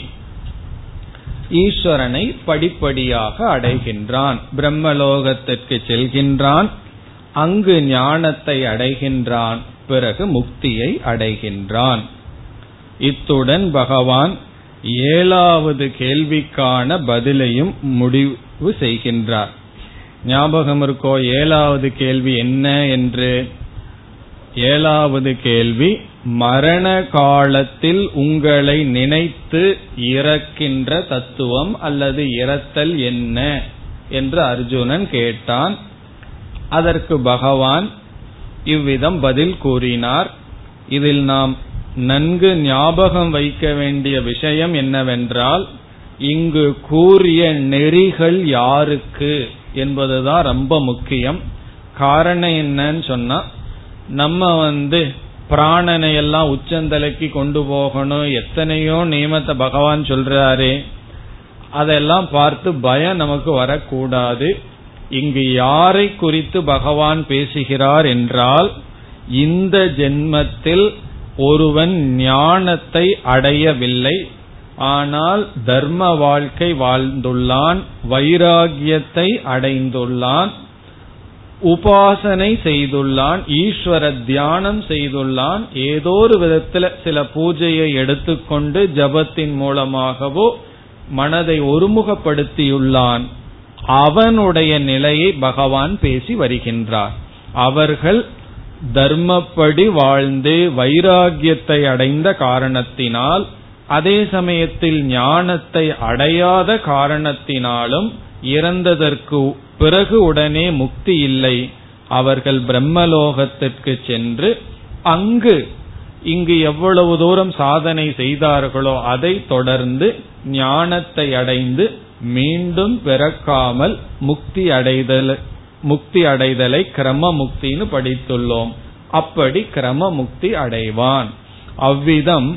ஈஸ்வரனை படிப்படியாக அடைகின்றான். பிரம்மலோகத்திற்கு செல்கின்றான், அங்கு ஞானத்தை அடைகின்றான், பிறகு முக்தியை அடைகின்றான். இத்துடன் பகவான் ஏழாவது கேள்விக்கான பதிலையும் முடிவு செய்கின்றார். ஞாபகம் இருக்கோ ஏழாவது கேள்வி என்ன என்று? ஏழாவது கேள்வி, மரண காலத்தில் உங்களை நினைத்து இறக்கின்ற தத்துவம் அல்லது இறத்தல் என்ன என்று அர்ஜுனன் கேட்டான். அதற்கு பகவான் இவ்விதம் பதில் கூறினார். இதில் நாம் நன்கு ஞாபகம் வைக்க வேண்டிய விஷயம் என்னவென்றால், இங்கு கூறிய நெறிகள் யாருக்கு என்பதுதான் ரொம்ப முக்கியம். காரணம் என்னன்னு சொன்னா, நம்ம பிராணனை எல்லாம் உச்சந்தலைக்கு கொண்டு போகணும், எத்தனையோ நியமத்தை பகவான் சொல்றாரு, அதெல்லாம் பார்த்து பயம் நமக்கு வரக்கூடாது. இங்கு யாரை குறித்து பகவான் பேசுகிறார் என்றால், இந்த ஜென்மத்தில் ஒருவன் ஞானத்தை அடையவில்லை, ஆனால் தர்ம வாழ்க்கை வாழ்ந்துள்ளான், வைராகியத்தை அடைந்துள்ளான், உபாசனை செய்துள்ளான், ஈஸ்வர தியானம் செய்துள்ளான், ஏதோ ஒரு விதத்துல சில பூஜையை எடுத்துக்கொண்டு ஜபத்தின் மூலமாகவோ மனதை ஒருமுகப்படுத்தியுள்ளான். அவனுடைய நிலையை பகவான் பேசி வருகின்றார். அவர்கள் தர்மப்படி வாழ்ந்து வைராகியத்தை அடைந்த காரணத்தினால், அதே சமயத்தில் ஞானத்தை அடையாத காரணத்தினாலும் இறந்ததற்கு பிறகு உடனே முக்தி இல்லை. அவர்கள் பிரம்மலோகத்திற்கு சென்று அங்கு இங்கு எவ்வளவு தூரம் சாதனை செய்தார்களோ அதை தொடர்ந்து ஞானத்தை அடைந்து மீண்டும் பிறக்காமல் முக்தி அடைதலை கிரம முக்தின்னு படித்துள்ளோம். அப்படி கிரம முக்தி அடைவான். அவ்விதம்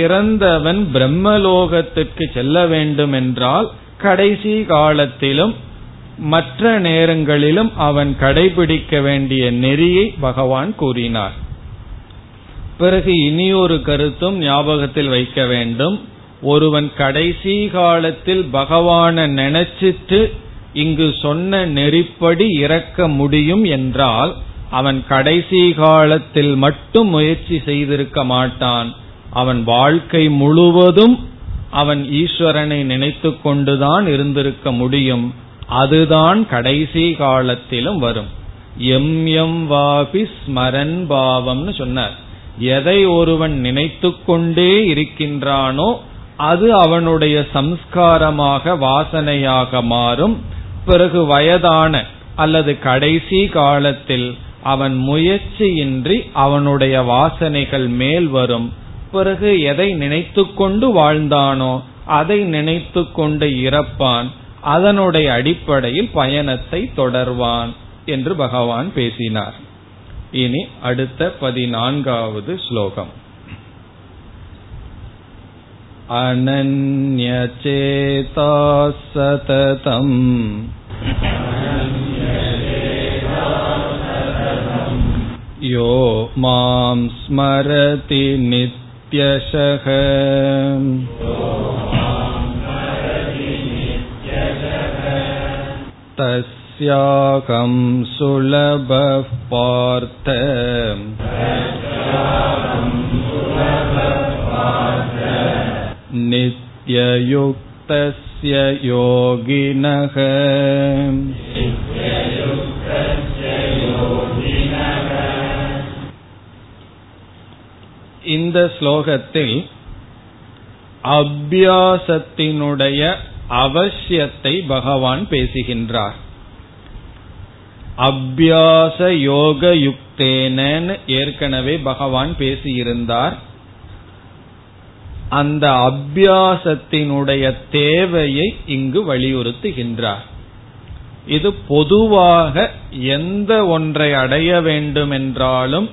இறந்தவன் பிரம்மலோகத்திற்கு செல்ல வேண்டும் என்றால் கடைசி காலத்திலும் மற்ற நேரங்களிலும் அவன் கடைபிடிக்க வேண்டிய நெறியை பகவான் கூறினார். பிறகு இனியொரு கருத்தும் ஞாபகத்தில் வைக்க வேண்டும். ஒருவன் கடைசி காலத்தில் பகவானை நினைச்சிட்டு இங்கு சொன்ன நெறிப்படி இறக்க முடியும் என்றால் அவன் கடைசி காலத்தில் மட்டும் முயற்சி செய்திருக்க மாட்டான். அவன் வாழ்க்கை முழுவதும் அவன் ஈஸ்வரனை நினைத்து கொண்டுதான் இருந்திருக்க முடியும். அதுதான் கடைசி காலத்திலும் வரும். எம் எம் வாபி ஸ்மரன் பாவம்னு சொன்னார். எதை ஒருவன் நினைத்து கொண்டே இருக்கின்றானோ அது அவனுடைய சம்ஸ்காரமாக வாசனையாக மாறும். பிறகு வயதான அல்லது கடைசி காலத்தில் அவன் முயற்சியின்றி அவனுடைய வாசனைகள் மேல் வரும். பிறகு எதை நினைத்து கொண்டு வாழ்ந்தானோ அதை நினைத்து கொண்டு இறப்பான். அதனுடைய அடிப்படையில் பயணத்தை தொடர்வான் என்று பகவான் பேசினார். இனி அடுத்த 14வது ஸ்லோகம். அனன்யசேதா சததம் யோ மாம் ஸ்மரதி நித்யசஹ தஸ்யாகம் சுலபஃ பார்த்த நித்யயுக்தஸ்ய யோகினஹ இந்த ஸ்லோகத்தில் அபியாசத்தினுடைய அவசியத்தை பகவான் பேசுகின்றார். அபியாச யோக யுக்தேனன் ஏற்கனவே பகவான் பேசியிருந்தார். அந்த அபியாசத்தினுடைய தேவையை இங்கு வலியுறுத்துகின்றார். இது பொதுவாக எந்த ஒன்றை அடைய வேண்டுமென்றாலும்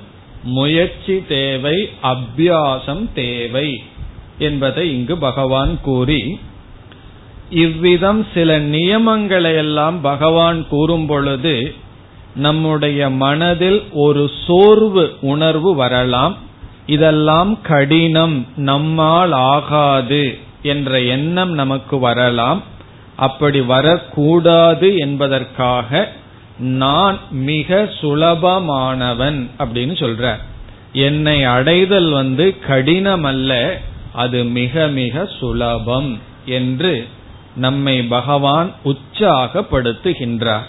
முயற்சி தேவை, அபியாசம் தேவை என்பதை இங்கு பகவான் கூறி, இவ்விதம் சில நியமங்களையெல்லாம் பகவான் கூறும் பொழுது நம்முடைய மனதில் ஒரு சோர்வு உணர்வு வரலாம். இதெல்லாம் கடினம், நம்மால் ஆகாது என்ற எண்ணம் நமக்கு வரலாம். அப்படி வரக்கூடாது என்பதற்காக நான் மிக சுலபமானவன் அப்படின்னு சொல்றேன். என்னை அடைதல் கடினம் அல்ல, அது மிக மிக சுலபம் என்று நம்மை பகவான் உற்சாகப்படுத்துகின்றார்.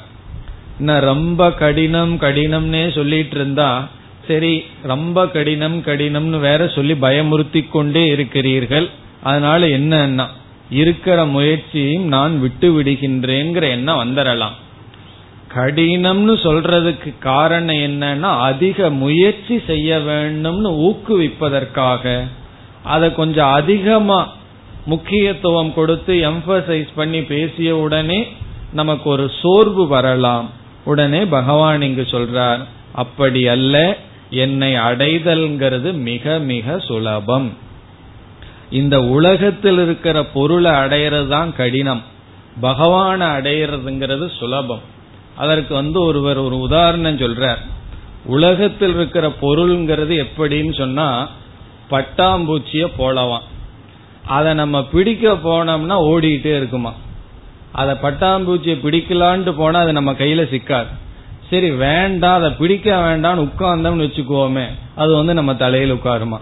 ரொம்ப கடினம் கடினம்னே சொல்லிட்டு இருந்தா சரி, ரொம்ப கடினம் கடினம்னு வேற சொல்லி பயமுறுத்தி கொண்டே இருக்கிறீர்கள். அதனால என்னன்னா இருக்கிற முயற்சியும் நான் விட்டு விடுகின்றேங்கிற எண்ணம் வந்துடலாம். கடினம்னு சொல்றதுக்கு காரணம் என்னன்னா அதிக முயற்சி செய்ய வேண்டும்னு ஊக்குவிப்பதற்காக அதை கொஞ்சம் அதிகமா முக்கியத்துவம் கொடுத்து எம்பசைஸ் பண்ணி பேசிய உடனே நமக்கு ஒரு சோர்வு வரலாம். உடனே பகவான் இங்கு சொல்றார், அப்படி அல்ல, என்னை அடைதல்ங்கிறது மிக மிக சுலபம். இந்த உலகத்தில் இருக்கிற பொருளை அடையிறது தான் கடினம், பகவானை அடையிறதுங்கிறது சுலபம். அதற்கு ஒருவர் ஒரு உதாரணம் சொல்றார். உலகத்தில் இருக்கிற பொருள்ங்கிறது எப்படின்னு சொன்னா, பட்டாம்பூச்சிய போலவாம். அதை நம்ம பிடிக்க போனோம்னா ஓடிக்கிட்டே இருக்குமா. அதை பட்டாம்பூச்சியை பிடிக்கலான்ட்டு போனா அது நம்ம கையில சிக்காது. சரி வேண்டாம், அதை பிடிக்க வேண்டாம்னு உட்கார்ந்தோம்னு வச்சுக்குவோமே, அது நம்ம தலையில உட்காருமா.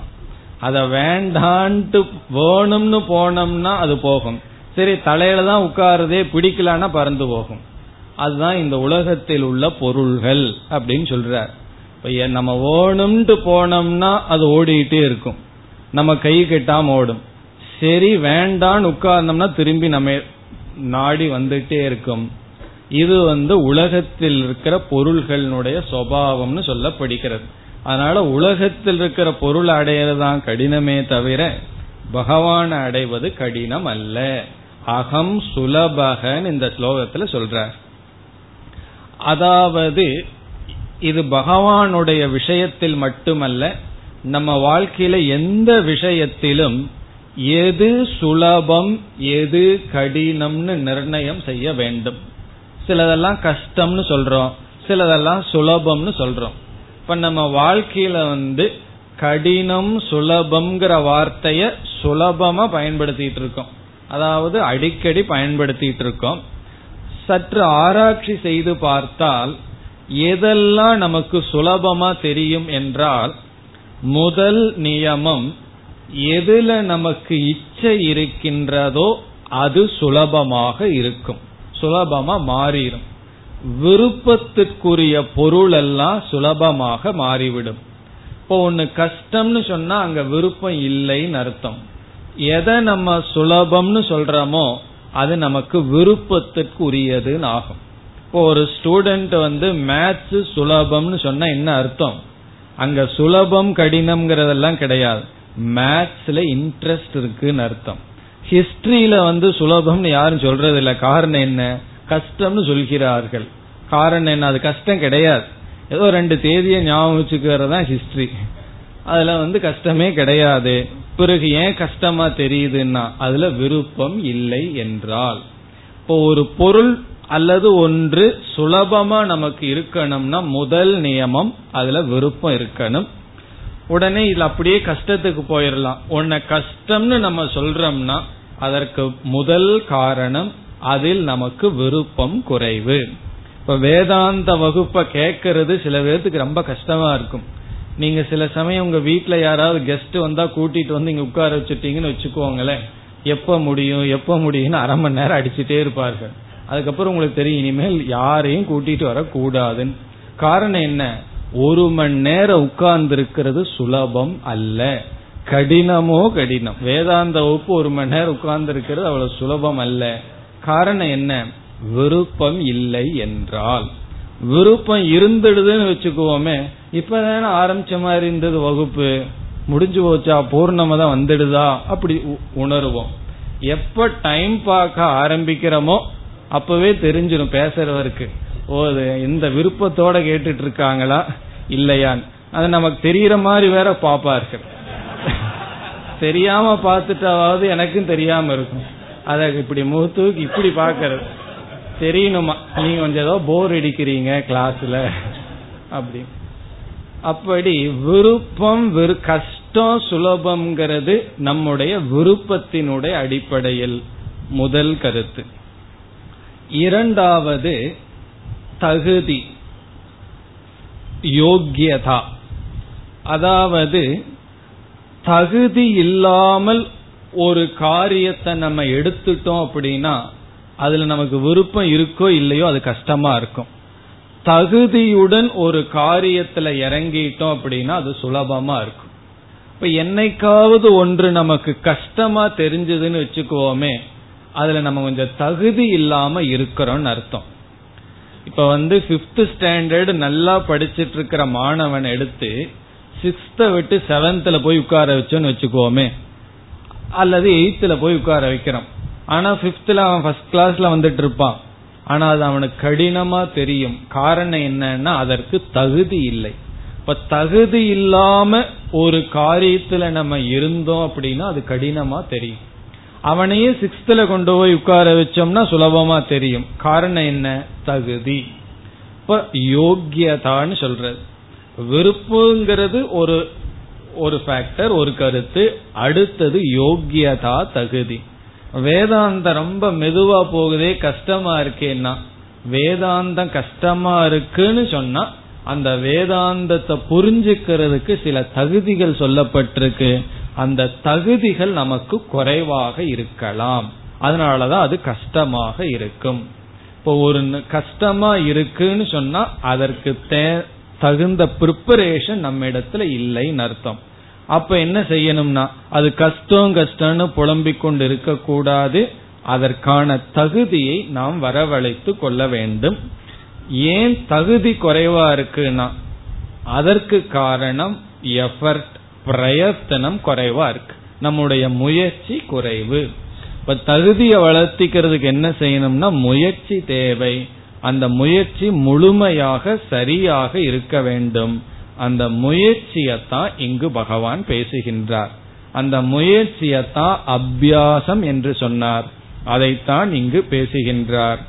அதை வேண்டான்ட்டு வேணும்னு போனோம்னா அது போகும். சரி தலையில தான் உட்காருதே, பிடிக்கலான்னா பறந்து போகும். அதுதான் இந்த உலகத்தில் உள்ள பொருள்கள் அப்படின்னு சொல்றார். இப்ப நம்ம வேணும்ட்டு போனோம்னா அது ஓடிக்கிட்டே இருக்கும், நம்ம கை கெட்டாம ஓடும். சரி வேண்டான்னு உட்கார்ந்தோம்னா திரும்பி நம்ம நாடி வந்துட்டே இருக்கும். இது உலகத்தில் இருக்கிற பொருள்களுடைய சுபாவம்னு சொல்லப்படுகிறது. அதனால உலகத்தில் இருக்கிற பொருள் அடையறதுதான் கடினமே தவிர பகவானை அடைவது கடினம் அல்ல. அகம் சுலபகன்னு இந்த ஸ்லோகத்துல சொல்றார். அதாவது இது பகவானுடைய விஷயத்தில் மட்டுமல்ல, நம்ம வாழ்க்கையில எந்த விஷயத்திலும் எது சுலபம் எது கடினம்னு நிர்ணயம் செய்ய வேண்டும். சிலதெல்லாம் கஷ்டம்னு சொல்றோம், சிலதெல்லாம் சுலபம்னு சொல்றோம். இப்ப நம்ம வாழ்க்கையில கடினம் சுலபம்ங்கிற வார்த்தைய சுலபமா பயன்படுத்திட்டு இருக்கோம், அதாவது அடிக்கடி பயன்படுத்திட்டு இருக்கோம். சற்று ஆராய்ச்சி செய்து பார்த்தால் எதெல்லாம் நமக்கு சுலபமா தெரியும் என்றால், முதல் நியமம் எதுல நமக்கு இச்சை இருக்கின்றதோ அது சுலபமாக இருக்கும், சுலபமா மாறிடும். விருப்பத்துக்குரிய பொருள் எல்லாம் சுலபமாக மாறிவிடும். இப்போ ஒன்னு கஷ்டம்னு சொன்னா அங்க விருப்பம் இல்லைன்னு அர்த்தம். எதை நம்ம சுலபம்னு சொல்றோமோ அது நமக்கு விருப்பத்துக்கு உரியதுன்னு ஆகும். இப்போ ஒரு ஸ்டூடெண்ட் மேத்ஸ் சுலபம்னு சொன்னா என்ன அர்த்தம்? அங்க சுலபம் கடினம்ங்கிறதெல்லாம் கிடையாது, மேத்ஸ்ல இன்ட்ரெஸ்ட் இருக்குன்னு அர்த்தம். ஹிஸ்டரியில சுலபம்னு யாரும் சொல்றது இல்ல. காரணம் என்ன? கஷ்டம்னு சொல்கிறார்கள். காரணம் என்ன? அது கஷ்டம் கிடையாது, ஏதோ 2 தேதியை ஞாபகம் வச்சுக்கிறதா ஹிஸ்டரி, அதுல கஷ்டமே கிடையாது. பிறகு ஏன் கஷ்டமா தெரியுதுன்னா அதுல விருப்பம் இல்லை என்றால். இப்போ ஒரு பொருள் அல்லது ஒன்று சுலபமா நமக்கு இருக்கணும்னா முதல் நியமம் அதுல விருப்பம் இருக்கணும். உடனே இதுல அப்படியே கஷ்டத்துக்கு போயிடலாம். உன்னை கஷ்டம்னு நம்ம சொல்றோம்னா அதற்கு முதல் காரணம் அதில் நமக்கு விருப்பம் குறைவு. இப்ப வேதாந்த வகுப்பை கேட்கறது சில பேருக்கு ரொம்ப கஷ்டமா இருக்கும். நீங்க சில சமயம் உங்க வீட்டுல யாராவது கெஸ்ட் வந்தா கூட்டிட்டு இங்க உட்கார வச்சுட்டீங்கன்னு வச்சுக்கோங்களேன், எப்ப முடியும் எப்ப முடியும்னு அரை மணி நேரம் அடிச்சுட்டே இருப்பார்கள். அதுக்கப்புறம் உங்களுக்கு தெரியும் இனிமேல் யாரையும் கூட்டிட்டு வரக்கூடாதுன்னு. காரணம் என்ன? 1 மணி நேரம் உட்கார்ந்து இருக்கிறது சுலபம் அல்ல, கடினமோ கடினம். வேதாந்த வகுப்பு 1 மணி நேரம் உட்கார்ந்து இருக்கிறது அவ்வளவு சுலபம் அல்ல. காரணம் என்ன? விருப்பம் இல்லை என்றால். விருப்பம் இருந்துடுதுன்னு வச்சுக்குவோமே, இப்பதானே ஆரம்பிச்ச மாதிரி இருந்தது வகுப்பு, முடிஞ்சு போச்சா பூர்ணமா தான் வந்துடுதா அப்படி உணர்வோம். எப்ப டைம் பார்க்க ஆரம்பிக்கிறோமோ அப்பவே தெரிஞ்சிடும் பேசுறவருக்கு இந்த விருப்பத்தோட கேட்டுட்டு இருக்காங்களா இல்லையான்னு. அது நமக்கு தெரியற மாதிரி வேற பாப்பார்கள், தெரியாம பார்த்துட்டாவது எனக்கும் தெரியாம இருக்கும். அத இப்படி முகத்துக்கு இப்படி பாக்கிறது தெரியணுமா, நீங்க கொஞ்சம் ஏதோ போர் அடிக்கிறீங்க கிளாஸ்ல அப்படி. அப்படி விருப்பம் கஷ்டம் சுலபம்ங்கிறது நம்முடைய விருப்பத்தினுடைய அடிப்படையில் முதல் கருத்து. இரண்டாவது தகுதி, யோக்கியதா. அதாவது தகுதி இல்லாமல் ஒரு காரியத்தை நம்ம எடுத்துட்டோம் அப்படின்னா அதுல நமக்கு விருப்பம் இருக்கோ இல்லையோ அது கஷ்டமா இருக்கும். தகுதியுடன் ஒரு காரியத்துல இறங்கிட்டோம் அப்படின்னா அது சுலபமா இருக்கும். இப்ப என்னைக்காவது ஒன்று நமக்கு கஷ்டமா தெரிஞ்சதுன்னு வச்சுக்கோமே, அதுல நம்ம கொஞ்சம் தகுதி இல்லாம இருக்கிறோம்னு அர்த்தம். இப்ப 5th ஸ்டாண்டர்டு நல்லா படிச்சுட்டு இருக்கிற மாணவன் எடுத்து 6th விட்டு 7th போய் உட்கார வச்சோன்னு வச்சுக்கோமே, அல்லது 8th போய் உட்கார வைக்கிறோம். ஆனா 5th அவன் ஃபர்ஸ்ட் கிளாஸ்ல வந்துட்டு இருப்பான். ஆனா அது அவனுக்கு கடினமா தெரியும். காரணம் என்னன்னா அதற்கு தகுதி இல்லை. இப்ப தகுதி இல்லாம ஒரு காரியத்துல நம்ம இருந்தோம் அப்படின்னா அது கடினமா தெரியும். அவனையே 6th கொண்டு போய் உட்கார வச்சோம்னா சுலபமா தெரியும். காரணம் என்ன? தகுதி. இப்ப யோக்கியதான்னு சொல்றது. விருப்புங்கிறது ஒரு ஃபேக்டர், ஒரு கருத்து. அடுத்தது யோக்கியதா, தகுதி. வேதாந்தம் ரொம்ப மெதுவா போகுதே கஷ்டமா இருக்கேன்னா, வேதாந்தம் கஷ்டமா இருக்குன்னு சொன்னா அந்த வேதாந்தத்தை புரிஞ்சுக்கிறதுக்கு சில தகுதிகள் சொல்லப்பட்டிருக்கு. அந்த தகுதிகள் நமக்கு குறைவாக இருக்கலாம், அதனாலதான் அது கஷ்டமாக இருக்கும். இப்போ ஒரு கஷ்டமா இருக்குன்னு சொன்னா அதற்கு தகுந்த ப்ரிப்பரேஷன் நம்ம இடத்துல இல்லைன்னு அர்த்தம். அப்ப என்ன செய்யணும்னா அது கஷ்டம் கஷ்டம்னு புலம்பிக் கொண்டு இருக்க கூடாது, அதற்கான தகுதியை நாம் வரவழைத்து கொள்ள வேண்டும். ஏன் தகுதி குறைவா இருக்குன்னா அதற்கு காரணம் எஃபர்ட், பிரயத்தனம் குறைவா இருக்கு, நம்முடைய முயற்சி குறைவு. இப்ப தகுதியை வளர்த்திக்கிறதுக்கு என்ன செய்யணும்னா முயற்சி தேவை. அந்த முயற்சி முழுமையாக சரியாக இருக்க வேண்டும். அந்த முயற்சியத்தான் இங்கு பகவான் பேசுகின்றார். அந்த முயற்சியத்தான் அபியாசம் என்று சொன்னார், அதைத்தான் இங்கு பேசுகின்றார்.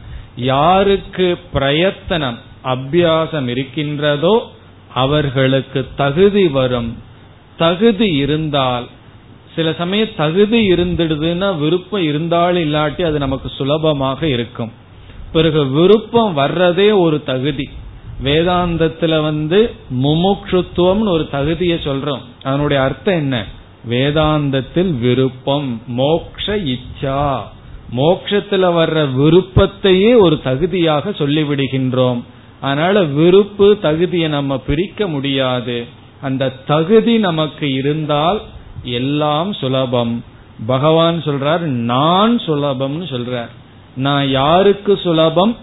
யாருக்கு பிரயத்தனம் அபியாசம் இருக்கின்றதோ அவர்களுக்கு தகுதி வரும். தகுதி இருந்தால், சில சமயம் தகுதி இருந்துடுதுன்னா விருப்பம் இருந்தாலும் இல்லாட்டி அது நமக்கு சுலபமாக இருக்கும். பிறகு விருப்பம் வர்றதே ஒரு தகுதி. வேதாந்தத்துல முமுட்சுத்துவம்னு ஒரு தகுதியை சொல்றோம். அதனுடைய அர்த்தம் என்ன? வேதாந்தத்தில் விருப்பம், மோக்ஷ இச்சா, மோக்ஷத்துல வர்ற விருப்பத்தையே ஒரு தகுதியாக சொல்லிவிடுகின்றோம். அதனால விருப்பு தகுதியை நம்ம பிரிக்க முடியாது. அந்த தகுதி நமக்கு இருந்தால் எல்லாம் சுலபம். பகவான் சொல்றார் நான் சுலபம்னு சொல்றார். நான் யாருக்கு சுலபம்?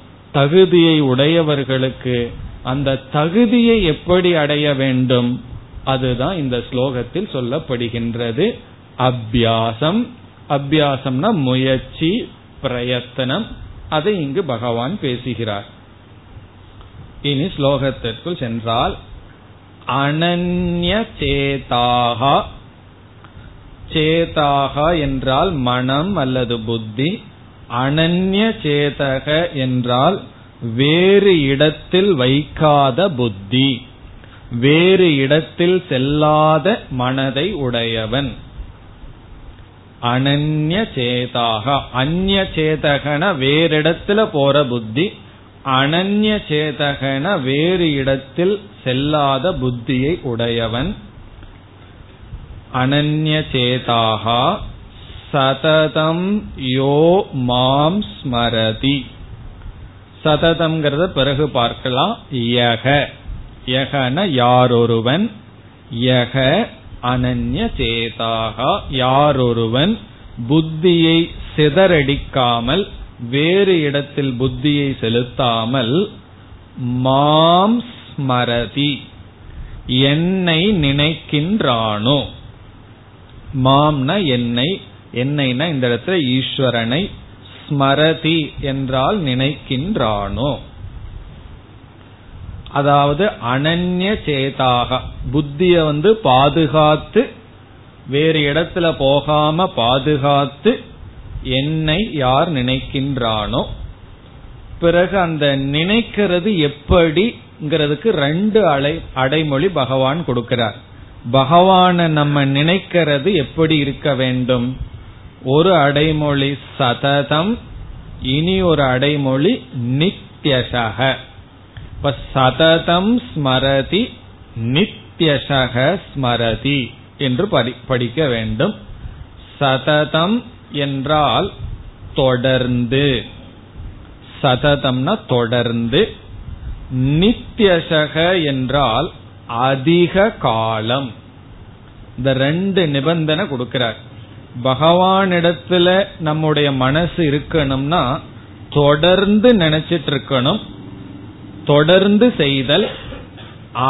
தகுதியை உடையவர்களுக்கு. அந்த தகுதியை எப்படி அடைய வேண்டும்? அதுதான் இந்த ஸ்லோகத்தில் சொல்லப்படுகின்றது அபியாசம். அபியாசம்னா முயற்சி, பிரயத்தனம். அதை இங்கு பகவான் பேசுகிறார். இனி ஸ்லோகத்திற்குள் சென்றால் அனன்ய சேதாஹா. சேதாஹா என்றால் மனம் அல்லது புத்தி. அனன்ய சேதக என்றால் வேறு இடத்தில் வைக்காத புத்தி, வேறு இடத்தில் செல்லாத மனதை உடையவன். அனன்ய சேதாக, அந்நிய சேதகன வேறு இடத்துல போற புத்தி, அனன்ய சேதகன வேறு இடத்தில் செல்லாத புத்தியை உடையவன். அனன்ய சேதாகா சததம் யோ மாம் ஸ்மரதி. சததம்ங்கிறத பிறகு பார்க்கலாம். யக, யகன யாரொருவன், யக அனன்ய சேதாக, யாரொருவன் புத்தியை சிதறடிக்காமல் வேறு இடத்தில் புத்தியை செலுத்தாமல், மாம் ஸ்மரதி என்னை நினைக்கின்றானோ. மாம்னா என்னை, என்னைனா இந்த இடத்துல ஈஸ்வரனை, ஸ்மரதி என்றால் நினைக்கின்றானோ. அதாவது அனன்ய சேதாக புத்திய பாதுகாத்து வேறு இடத்துல போகாம பாதுகாத்து என்னை யார் நினைக்கின்றானோ. பிறகு அந்த நினைக்கிறது எப்படிங்கிறதுக்கு ரெண்டு அடைமொழி பகவான் கொடுக்கிறார். பகவானை நம்ம நினைக்கிறது எப்படி இருக்க வேண்டும்? ஒரு அடைமொழி சததம், இனி ஒரு அடைமொழி நித்யசக. இப்ப சததம் ஸ்மரதி, நித்யசக ஸ்மரதி என்று படிக்க வேண்டும். சததம் என்றால் தொடர்ந்து, சததம்னா தொடர்ந்து. நித்யசக என்றால் அதிக காலம். இந்த ரெண்டு நிபந்தனை கொடுக்கிறார். பகவானிடத்துல நம்முடைய மனசு இருக்கணும்னா தொடர்ந்து நினைச்சிட்டு இருக்கணும், தொடர்ந்து செய்தல்,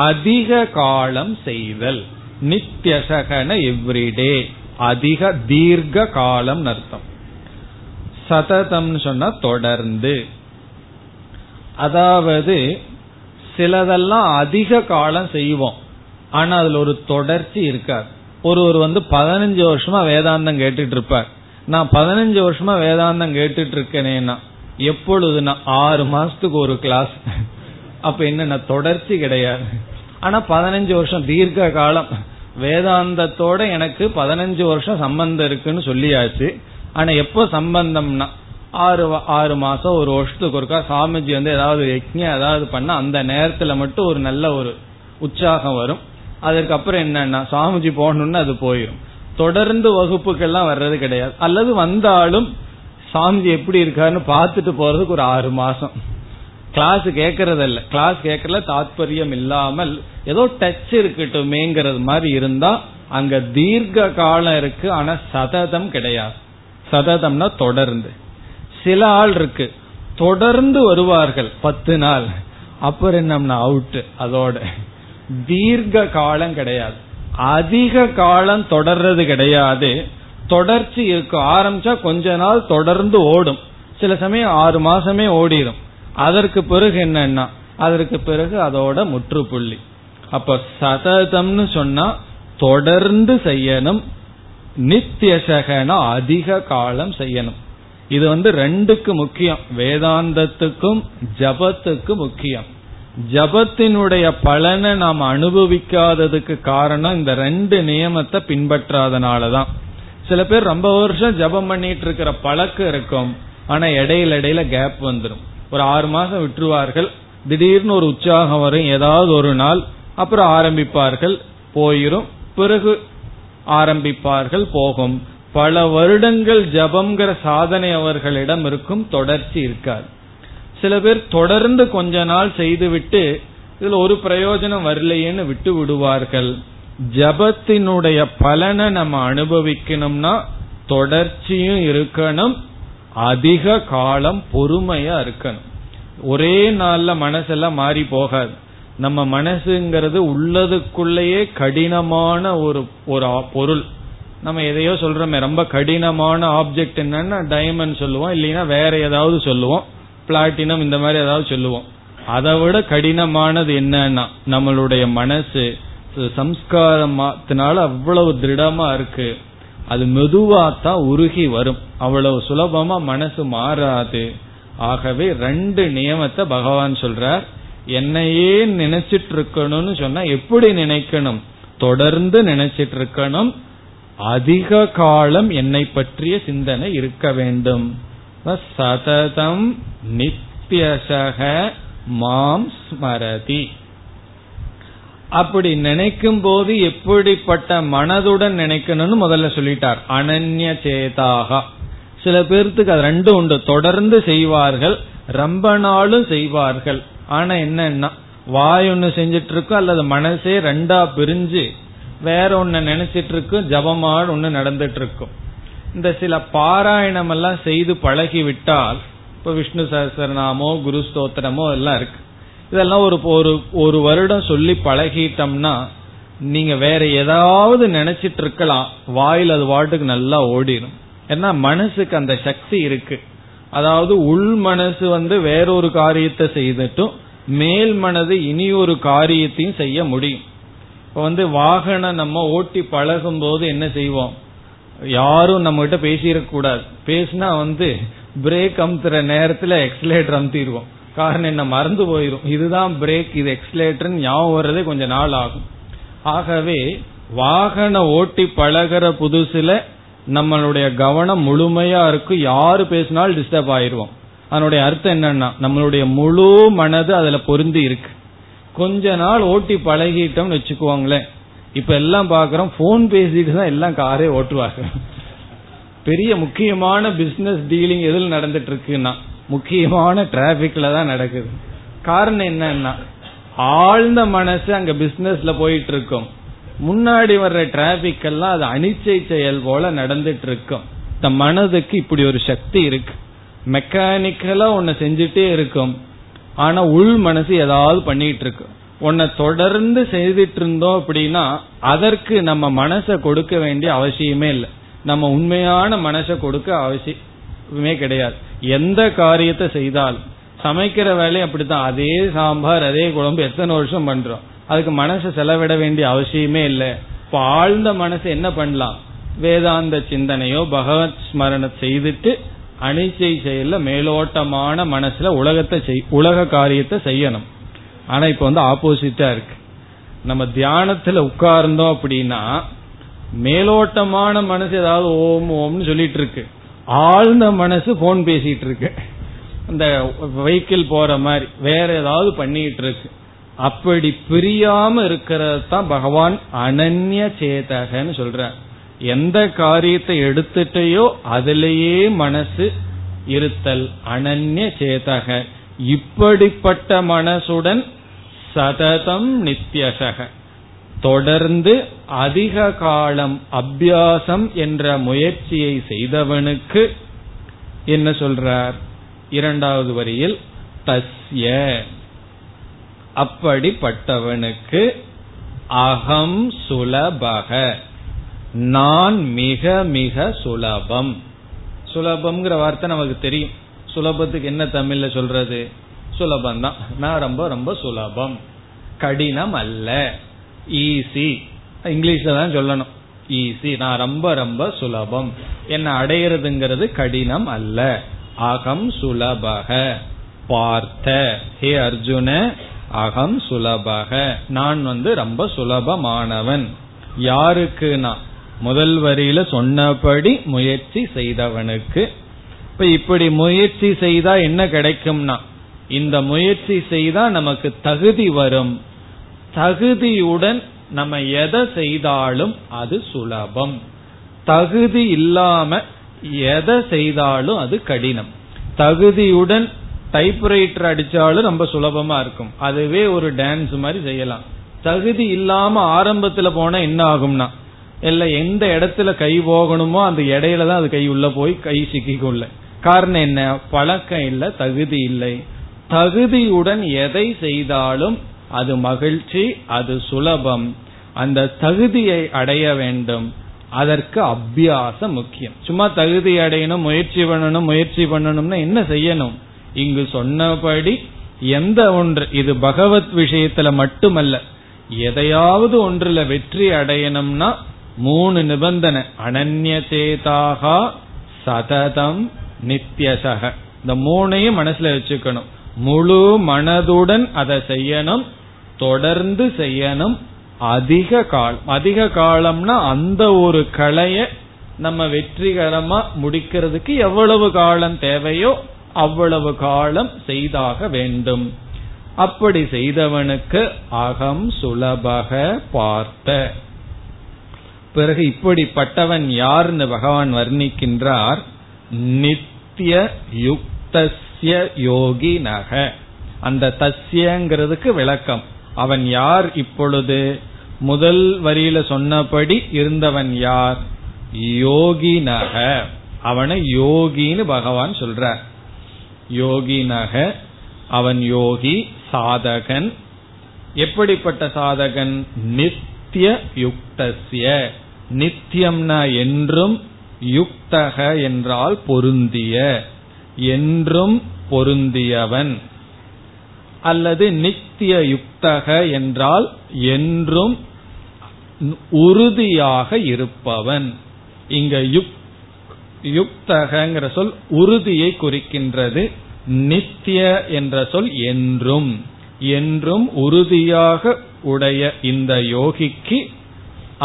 அதிக காலம் செய்தல். நித்யசகன எவ்ரிடே, அதிக தீர்க்க காலம் அர்த்தம். சததம் சொன்னா தொடர்ந்து. அதாவது சிலதெல்லாம் அதிக காலம் செய்வோம், ஆனா அதுல ஒரு தொடர்ச்சி இருக்காது. ஒருவர் 15 வருஷமா வேதாந்தம் கேட்டுட்டு இருப்பார். நான் 15 வருஷமா வேதாந்தம் கேட்டுட்டு இருக்கேனேனா எப்பொழுதுனா 6 மாசத்துக்கு ஒரு கிளாஸ். அப்ப என்ன தொடர்ச்சி கிடையாது. ஆனா 15 வருஷம் தீர்க்க காலம் வேதாந்தத்தோட எனக்கு 15 வருஷம் சம்பந்தம் இருக்குன்னு சொல்லியாச்சு. ஆனா எப்போ சம்பந்தம்னா 6 மாசம் ஒரு வருஷத்துக்கு ஒருக்கா சாமிஜி ஏதாவது யஜ்ஞம் ஏதாவது பண்ண அந்த நேரத்துல மட்டும் ஒரு நல்ல ஒரு உற்சாகம் வரும். அதற்கப்புறம் என்னன்னா சாமிஜி போகணும்னு அது போயிடும். தொடர்ந்து வகுப்புக்கெல்லாம் வர்றது கிடையாது. அல்லது வந்தாலும் சாமிஜி எப்படி இருக்காருன்னு பார்த்துட்டு போறதுக்கு ஒரு 6 மாசம். கிளாஸ் கேட்கறதில்ல, கிளாஸ் கேட்கறதுல தாத்பரியம் இல்லாமல் ஏதோ டச் இருக்கட்டுமேங்கிறது மாதிரி இருந்தா அங்க தீர்க்க காலம் இருக்கு. ஆனா சததம் கிடையாது. சததம்னா தொடர்ந்து. சில ஆள் இருக்கு தொடர்ந்து வருவார்கள் 10 நாள், அப்புறம் என்னம்னா அவுட். அதோட தீர்க்க காலம் கிடையாது, அதிக காலம் தொடர்றது கிடையாது. தொடர்ச்சி இருக்கும், ஆரம்பிச்சா கொஞ்ச நாள் தொடர்ந்து ஓடும், சில சமயம் 6 மாசமே ஓடிடும். அதற்கு பிறகு என்னன்னா அதற்கு பிறகு அதோட முற்றுப்புள்ளி. அப்ப சததம்னு சொன்னா தொடர்ந்து செய்யணும், நித்தியசகனா அதிக காலம் செய்யணும். இது 2க்கு முக்கியம், வேதாந்தத்துக்கும் ஜபத்துக்கும் முக்கியம். ஜபத்தினுடைய பலனை நாம் அனுபவிக்காததுக்கு காரணம் இந்த 2 நியமத்தை பின்பற்றாதனாலதான். சில பேர் ரொம்ப வருஷம் ஜபம் பண்ணிட்டு இருக்கிற பழக்கம் இருக்கும், ஆனா இடையில கேப் வந்துடும். ஒரு 6 மாசம் விட்டுருவார்கள், திடீர்னு ஒரு உற்சாகம் வரும் ஏதாவது ஒரு நாள், அப்புறம் ஆரம்பிப்பார்கள் போயிரும், பிறகு ஆரம்பிப்பார்கள் போகும். பல வருடங்கள் ஜபம்ங்கிற சாதனை அவர்களிடம் இருக்கும், தொடர்ச்சி இருக்காது. சில பேர் தொடர்ந்து கொஞ்ச நாள் செய்துவிட்டு இதுல ஒரு பிரயோஜனம் வரலையேன்னு விட்டு விடுவார்கள். ஜபத்தினுடைய பலனை நம்ம அனுபவிக்கணும்னா தொடர்ச்சியும் இருக்கணும், அதிக காலம் பொறுமையா இருக்கணும். ஒரே நாள்ல மனசெல்லாம் மாறி போகாது. நம்ம மனசுங்கிறது உள்ளதுக்குள்ளேயே கடினமான ஒரு பொருள். நம்ம எதையோ சொல்றோமே, ரொம்ப கடினமான ஆப்ஜெக்ட் என்னன்னா டைமண்ட் சொல்லுவோம், இல்லைன்னா வேற ஏதாவது சொல்லுவோம், பிளாட்டினம் இந்த மாதிரி ஏதாவது சொல்லுவோம். அதை விட கடினமானது என்னன்னா நம்மளுடைய மனசு. சம்ஸ்காரத்தினால அவ்வளவு திடமா இருக்கு, அது மெதுவாத்தான் உருகி வரும், அவ்வளவு சுலபமா மனசு மாறாது. ஆகவே 2 நியமத்தை பகவான் சொல்றார். என்னையே நினைச்சிட்டு இருக்கணும்னு சொன்னா எப்படி நினைக்கணும்? தொடர்ந்து நினைச்சிட்டு இருக்கணும், அதிக காலம் என்னை பற்றிய சிந்தனை இருக்க வேண்டும். சததம் நித்யசக மாம் ஸ்மரதி. அப்படி நினைக்கும் போது எப்படிப்பட்ட மனதுடன் நினைக்கணும்னு முதல்ல சொல்லிட்டார். அனன்ய சேதாக. சில பேர்த்துக்கு அது 2 உண்டு, தொடர்ந்து செய்வார்கள், ரொம்ப நாளும் செய்வார்கள். ஆனா என்னன்னா வாய் ஒண்ணு செஞ்சிட்டு இருக்கும், அல்லது மனசே 2ஆ பிரிஞ்சு வேற ஒன்னு நினைச்சிட்டு இருக்கும், ஜபமாடு ஒண்ணு நடந்துட்டு இருக்கும். இந்த சில பாராயணம் எல்லாம் செய்து பழகிவிட்டால், இப்ப விஷ்ணு சஹஸ்ரநாமோ குரு ஸ்தோத்திரமோ எல்லாம் இருக்கு, இதெல்லாம் ஒரு வருடம் சொல்லி பழகிட்டோம்னா நீங்க வேற ஏதாவது நினைச்சிட்டு இருக்கலாம், வாயில் அது வாட்டுக்கு நல்லா ஓடிடும். ஏன்னா மனசுக்கு அந்த சக்தி இருக்கு. அதாவது உள் மனசு வேறொரு காரியத்தை செய்துட்டும் மேல் மனது இனி ஒரு காரியத்தையும் செய்ய முடியும். இப்ப வாகனம் நம்ம ஓட்டி பழகும் போது என்ன செய்வோம்? யாரும் நம்ம கிட்ட பேசிடக்கூடாது, பேசினா பிரேக் அமுத்துற நேரத்துல எக்ஸலேட்டர் அமுத்திடுவோம். காரணம் என்ன? மறந்து போயிரும் இதுதான் பிரேக், இது எக்ஸலேட்டர், ஞாபகம் வர்றதே கொஞ்ச நாள் ஆகும். ஆகவே வாகனம் ஓட்டி பழகிற புதுசுல நம்மளுடைய கவனம் முழுமையா இருக்கு, யாரு பேசினாலும் டிஸ்டர்ப் ஆயிடுவோம். அதனுடைய அர்த்தம் என்னன்னா நம்மளுடைய முழு மனது அதுல பொருந்தி இருக்கு. கொஞ்ச நாள் ஓட்டி பழகிட்டோம்னு வச்சுக்குவாங்களேன், இப்ப எல்லாம் பாக்குறோம் போன் பேசிட்டு தான் எல்லாம் காரே ஓட்டுவாங்க. பெரிய முக்கியமான பிசினஸ் டீலிங் எதுல நடந்துட்டு இருக்குன்னா முக்கியமான டிராபிக்ல தான் நடக்குது. காரணம் என்னன்னா ஆழ்ந்த மனசு அங்க பிசினஸ்ல போயிட்டு இருக்கும், முன்னாடி வர்ற டிராபிக் எல்லாம் அது அனிச்சை செயல் போல நடந்துட்டு இருக்கும். இந்த மனதுக்கு இப்படி ஒரு சக்தி இருக்கு, மெக்கானிக்கலா ஒன்னு செஞ்சுட்டே இருக்கும், ஆனா உள் மனசு ஏதாவது பண்ணிட்டு இருக்கு. உன்னை தொடர்ந்து செய்துட்டு இருந்தோம் அப்படின்னா அதற்கு நம்ம மனசை கொடுக்க வேண்டிய அவசியமே இல்லை, நம்ம உண்மையான மனசை கொடுக்க அவசியமே கிடையாது. எந்த காரியத்தை செய்தாலும் சமைக்கிற வேலையை அப்படித்தான், அதே சாம்பார் அதே குழம்பு எத்தனை வருஷம் பண்றோம், அதுக்கு மனசை செலவிட வேண்டிய அவசியமே இல்லை. இப்ப ஆழ்ந்த மனசு என்ன பண்ணலாம்? வேதாந்த சிந்தனையோ பகவத் ஸ்மரணம் செய்துட்டு அனிச்சை செயல்ல மேலோட்டமான மனசுல உலக காரியத்தை செய்யணும். ஆனா இப்ப ஆப்போசிட்டா இருக்கு. நம்ம தியானத்துல உட்கார்ந்தோம் அப்படின்னா மேலோட்டமான மனசு ஏதாவது ஓம் ஓம்னு சொல்லிட்டு இருக்கு, ஆழ்ந்த மனசு போன் பேசிட்டு இருக்கு, இந்த வெஹிக்கிள் போற மாதிரி வேற ஏதாவது பண்ணிட்டு இருக்கு. அப்படி பிரியாம இருக்கிறது தான் பகவான் அனன்ய சேதகன்னு சொல்ற. எந்த காரியத்தை எடுத்துட்டையோ அதிலேயே மனசு இருத்தல் அனன்ய சேதக. இப்படிப்பட்ட மனசுடன் சததம் நித்யசக தொடர்ந்து அதிக காலம் அபியாசம் என்ற முயற்சியை செய்தவனுக்கு என்ன சொல்றார்? 2வது வரியில் தஸ்ய அப்படிப்பட்டவனுக்கு அகம் சுலபக, நான் மிக மிக சுலபம். சுலபம்ங்கிற வார்த்தை நமக்கு தெரியும். சுலபத்துக்கு என்ன தமிழ்ல சொல்றது? சுலபம்தான். நான் ரொம்ப ரொம்ப சுலபம், கடினம் அல்ல, ஈஸி. இங்கிலீஷ்ல தான் சொல்லணும் ஈஸி. நான் ரொம்ப ரொம்ப சுலபம், என்ன அடையிறதுங்கிறது கடினம் அல்ல. அகம் சுலபக பார்த்த, ஹே அர்ஜுன, அகம் சுலபக, நான் ரொம்ப சுலபமானவன். யாருக்கு? நான் முதல் வரியில சொன்னபடி முயற்சி செய்தவனுக்கு. இப்ப இப்படி முயற்சி செய்தா என்ன கிடைக்கும்னா, இந்த முயற்சி செய்தா நமக்கு தகுதி வரும். தகுதியுடன் நம்ம எதை செய்தாலும் அது சுலபம். தகுதி இல்லாம எதை செய்தாலும் அது கடினம். தகுதியுடன் டைப்ரைட்டர் அடிச்சாலும் ரொம்ப சுலபமா இருக்கும், அதுவே ஒரு டான்ஸ் மாதிரி செய்யலாம். தகுதி இல்லாம ஆரம்பத்துல போனா என்ன ஆகும்னா, இல்ல எந்த இடத்துல கை போகணுமோ அந்த இடையில தான் அது கை உள்ள போய் கை சிக்கிக்குள்ள. காரணம் என்ன? பழக்கம் இல்ல, தகுதி இல்லை. தகுதியுடன் எதை செய்தாலும் அது மகிழ்ச்சி, அது சுலபம். அந்த தகுதியை அடைய வேண்டும், அதற்கு அபியாசம் முக்கியம். சும்மா தகுதி அடையணும், முயற்சி பண்ணணும், முயற்சி பண்ணணும்னா என்ன செய்யணும்? இங்கு சொன்னபடி எந்த ஒன்று, இது பகவத் விஷயத்துல மட்டுமல்ல, எதையாவது ஒன்றுல வெற்றி அடையணும்னா 3 நிபந்தனை. அனன்யசேதாக சததம் நித்யசக, இந்த 3ஐயும் மனசுல வச்சுக்கணும். முழு மனதுடன் அதை செய்யணும், தொடர்ந்து செய்யணும், அதிக காலம். அதிக காலம்னா அந்த ஒரு கலையை நம்ம வெற்றிகரமா முடிக்கிறதுக்கு எவ்வளவு காலம் தேவையோ அவ்வளவு காலம் செய்தாக வேண்டும். அப்படி செய்தவனுக்கு அகம் சுலபக பார்த்த. பிறகு இப்படிப்பட்டவன் யார்னு பகவான் வர்ணிக்கின்றார். நித்திய யுக்தஸ்ய யோகி நக. அந்த தஸ்யங்கிறதுக்கு விளக்கம். அவன் யார் இப்பொழுது? முதல் வரியில சொன்னபடி இருந்தவன் யார்? யோகி நக. அவனை யோகின்னு பகவான் சொல்றார். யோகி நக, அவன் யோகி, சாதகன். எப்படிப்பட்ட சாதகன்? நித்திய யுக்தஸ்ய. நித்தியம்னா என்றும், யுக்தக என்றால் பொருந்திய, என்றும் பொருந்தியவன். அல்லது நித்திய யுக்தக என்றால் என்றும் உறுதியாக இருப்பவன். இங்க யுக்தகங்கிற சொல் உறுதியை குறிக்கின்றது. நித்திய என்ற சொல் என்றும். என்றும் உறுதியாக உடைய இந்த யோகிக்கு,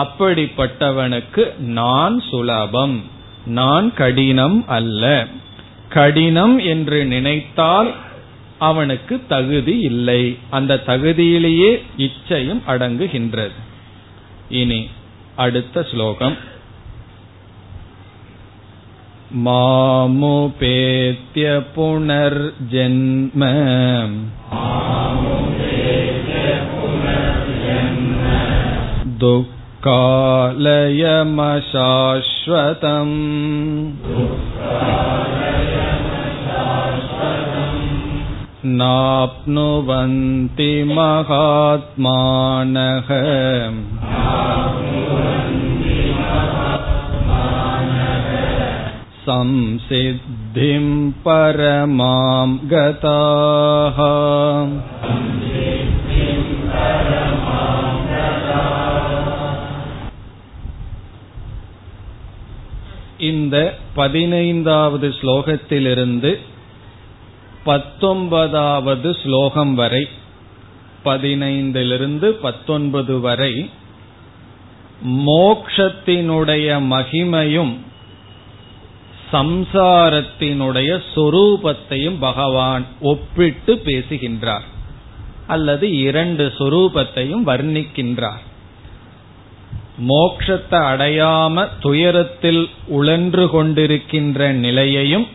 அப்படிப்பட்டவனுக்கு நான் சுலபம், நான் கடினம் அல்ல. கடினம் என்று நினைத்தால் அவனுக்கு தகுதி இல்லை. அந்த தகுதியிலேயே இச்சையும் அடங்குகின்றது. இனி அடுத்த ஸ்லோகம். மாமுபேத்ய புனர்ஜென்ம துக்காலயமசாஸ்வதம் நாப்னுவந்தி மகாத்மானஹ. சம்சித்திம் பரமாம் கதாஹ. இந்த 15வது ஸ்லோகத்திலிருந்து 19வது ஸ்லோகம் வரை, 15லிருந்து 19 வரை மோக்ஷத்தினுடைய மகிமையும் சம்சாரத்தினுடைய சொரூபத்தையும் பகவான் ஒப்பிட்டு பேசுகின்றார். அல்லது 2 சொரூபத்தையும் வர்ணிக்கின்றார். மோட்சத்தை அடையாம துயரத்தில் உழன்று கொண்டிருக்கின்ற நிலையையும்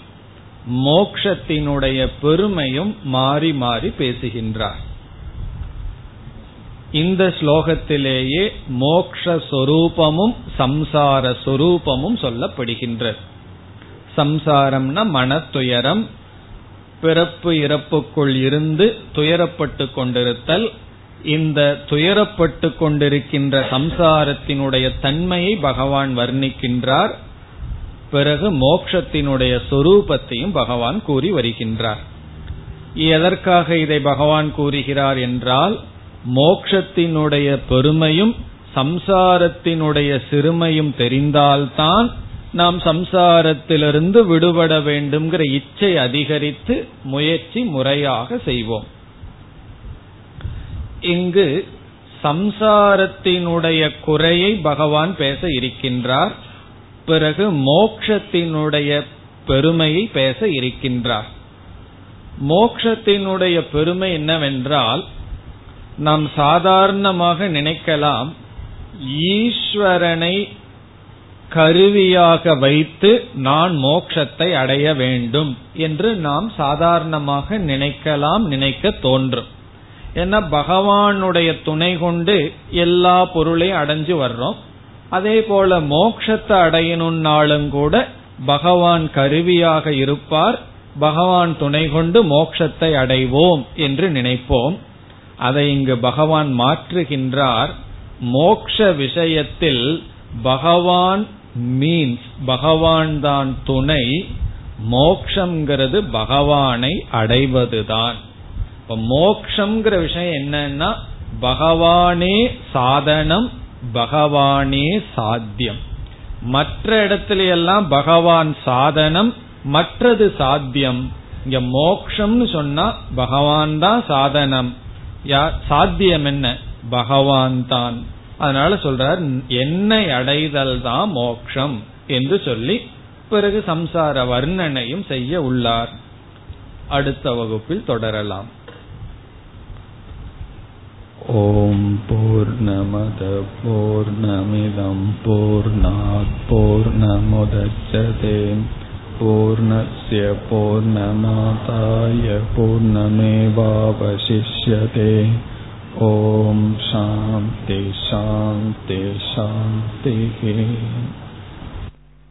மோக்ஷத்தினுடைய பெருமையும் மாறி மாறி பேசுகின்றார். இந்த ஸ்லோகத்திலேயே மோக்ஷ சொரூபமும் சம்சார சொரூபமும் சொல்லப்படுகின்றது. சம்சாரம்னா மன துயரம், பிறப்பு இறப்புக்குள் இருந்து துயரப்பட்டு கொண்டிருத்தல். இந்த துயரப்பட்டு கொண்டிருக்கின்ற சம்சாரத்தினுடைய தன்மையை பகவான் வர்ணிக்கின்றார். பிறகு மோட்சத்தினுடைய சொரூபத்தையும் பகவான் கூறி வருகின்றார். எதற்காக இதை பகவான் கூறுகிறார் என்றால், மோட்சத்தினுடைய பெருமையும் சம்சாரத்தினுடைய சிறுமையும் தெரிந்தால்தான் நாம் சம்சாரத்திலிருந்து விடுபட வேண்டும்ங்கிற இச்சை அதிகரித்து முயற்சி முறையாக செய்வோம். இங்கு சம்சாரத்தினுடைய குறையை பகவான் பேச இருக்கின்றார். பிறகு மோட்சத்தினுடைய பெருமையை பேச இருக்கின்றார். மோட்சத்தினுடைய பெருமை என்னவென்றால், நாம் சாதாரணமாக நினைக்கலாம், ஈஸ்வரனை கருவியாக வைத்து நான் மோட்சத்தை அடைய வேண்டும் என்று நாம் சாதாரணமாக நினைக்கலாம், நினைக்க தோன்றும். ஏன்னா பகவானுடைய துணை கொண்டு எல்லா பொருளையும் அடைஞ்சு வர்றோம். அதே போல மோட்சத்தை அடையணும்னாலும் கூட பகவான் கருவியாக இருப்பார், பகவான் துணை கொண்டு மோட்சத்தை அடைவோம் என்று நினைப்போம். அதை இங்கு பகவான் மாற்றுகின்றார். மோட்ச விஷயத்தில் பகவான் மீன்ஸ், பகவான் தான் துணை. மோக்ஷங்கிறது பகவானை அடைவதுதான். இப்ப மோக்ஷங்கிற விஷயம் என்னன்னா, பகவானே சாதனம், பகவானே சாத்தியம். மற்ற இடத்துல எல்லாம் பகவான் சாதனம், மற்றது சாத்தியம். இங்க மோக்ஷம்னு சொன்னா பகவான் தான் சாதனம், சாத்தியம் என்ன பகவான் தான். அதனால சொல்றார், என்னை அடைதல் தான் மோக்ஷம் என்று சொல்லி பிறகு சம்சார வர்ணனையும் செய்ய உள்ளார். அடுத்த வகுப்பில் தொடரலாம். ஓம் பூர்ணமத பூர்ணமிதம் பூர்ணாத் பூர்ணமுதச்யதே பூர்ணஸ்ய பூர்ணமாதாய பூர்ணமேவாவசிஷ்யதே. ஓம் சாந்தி சாந்தி சாந்தி.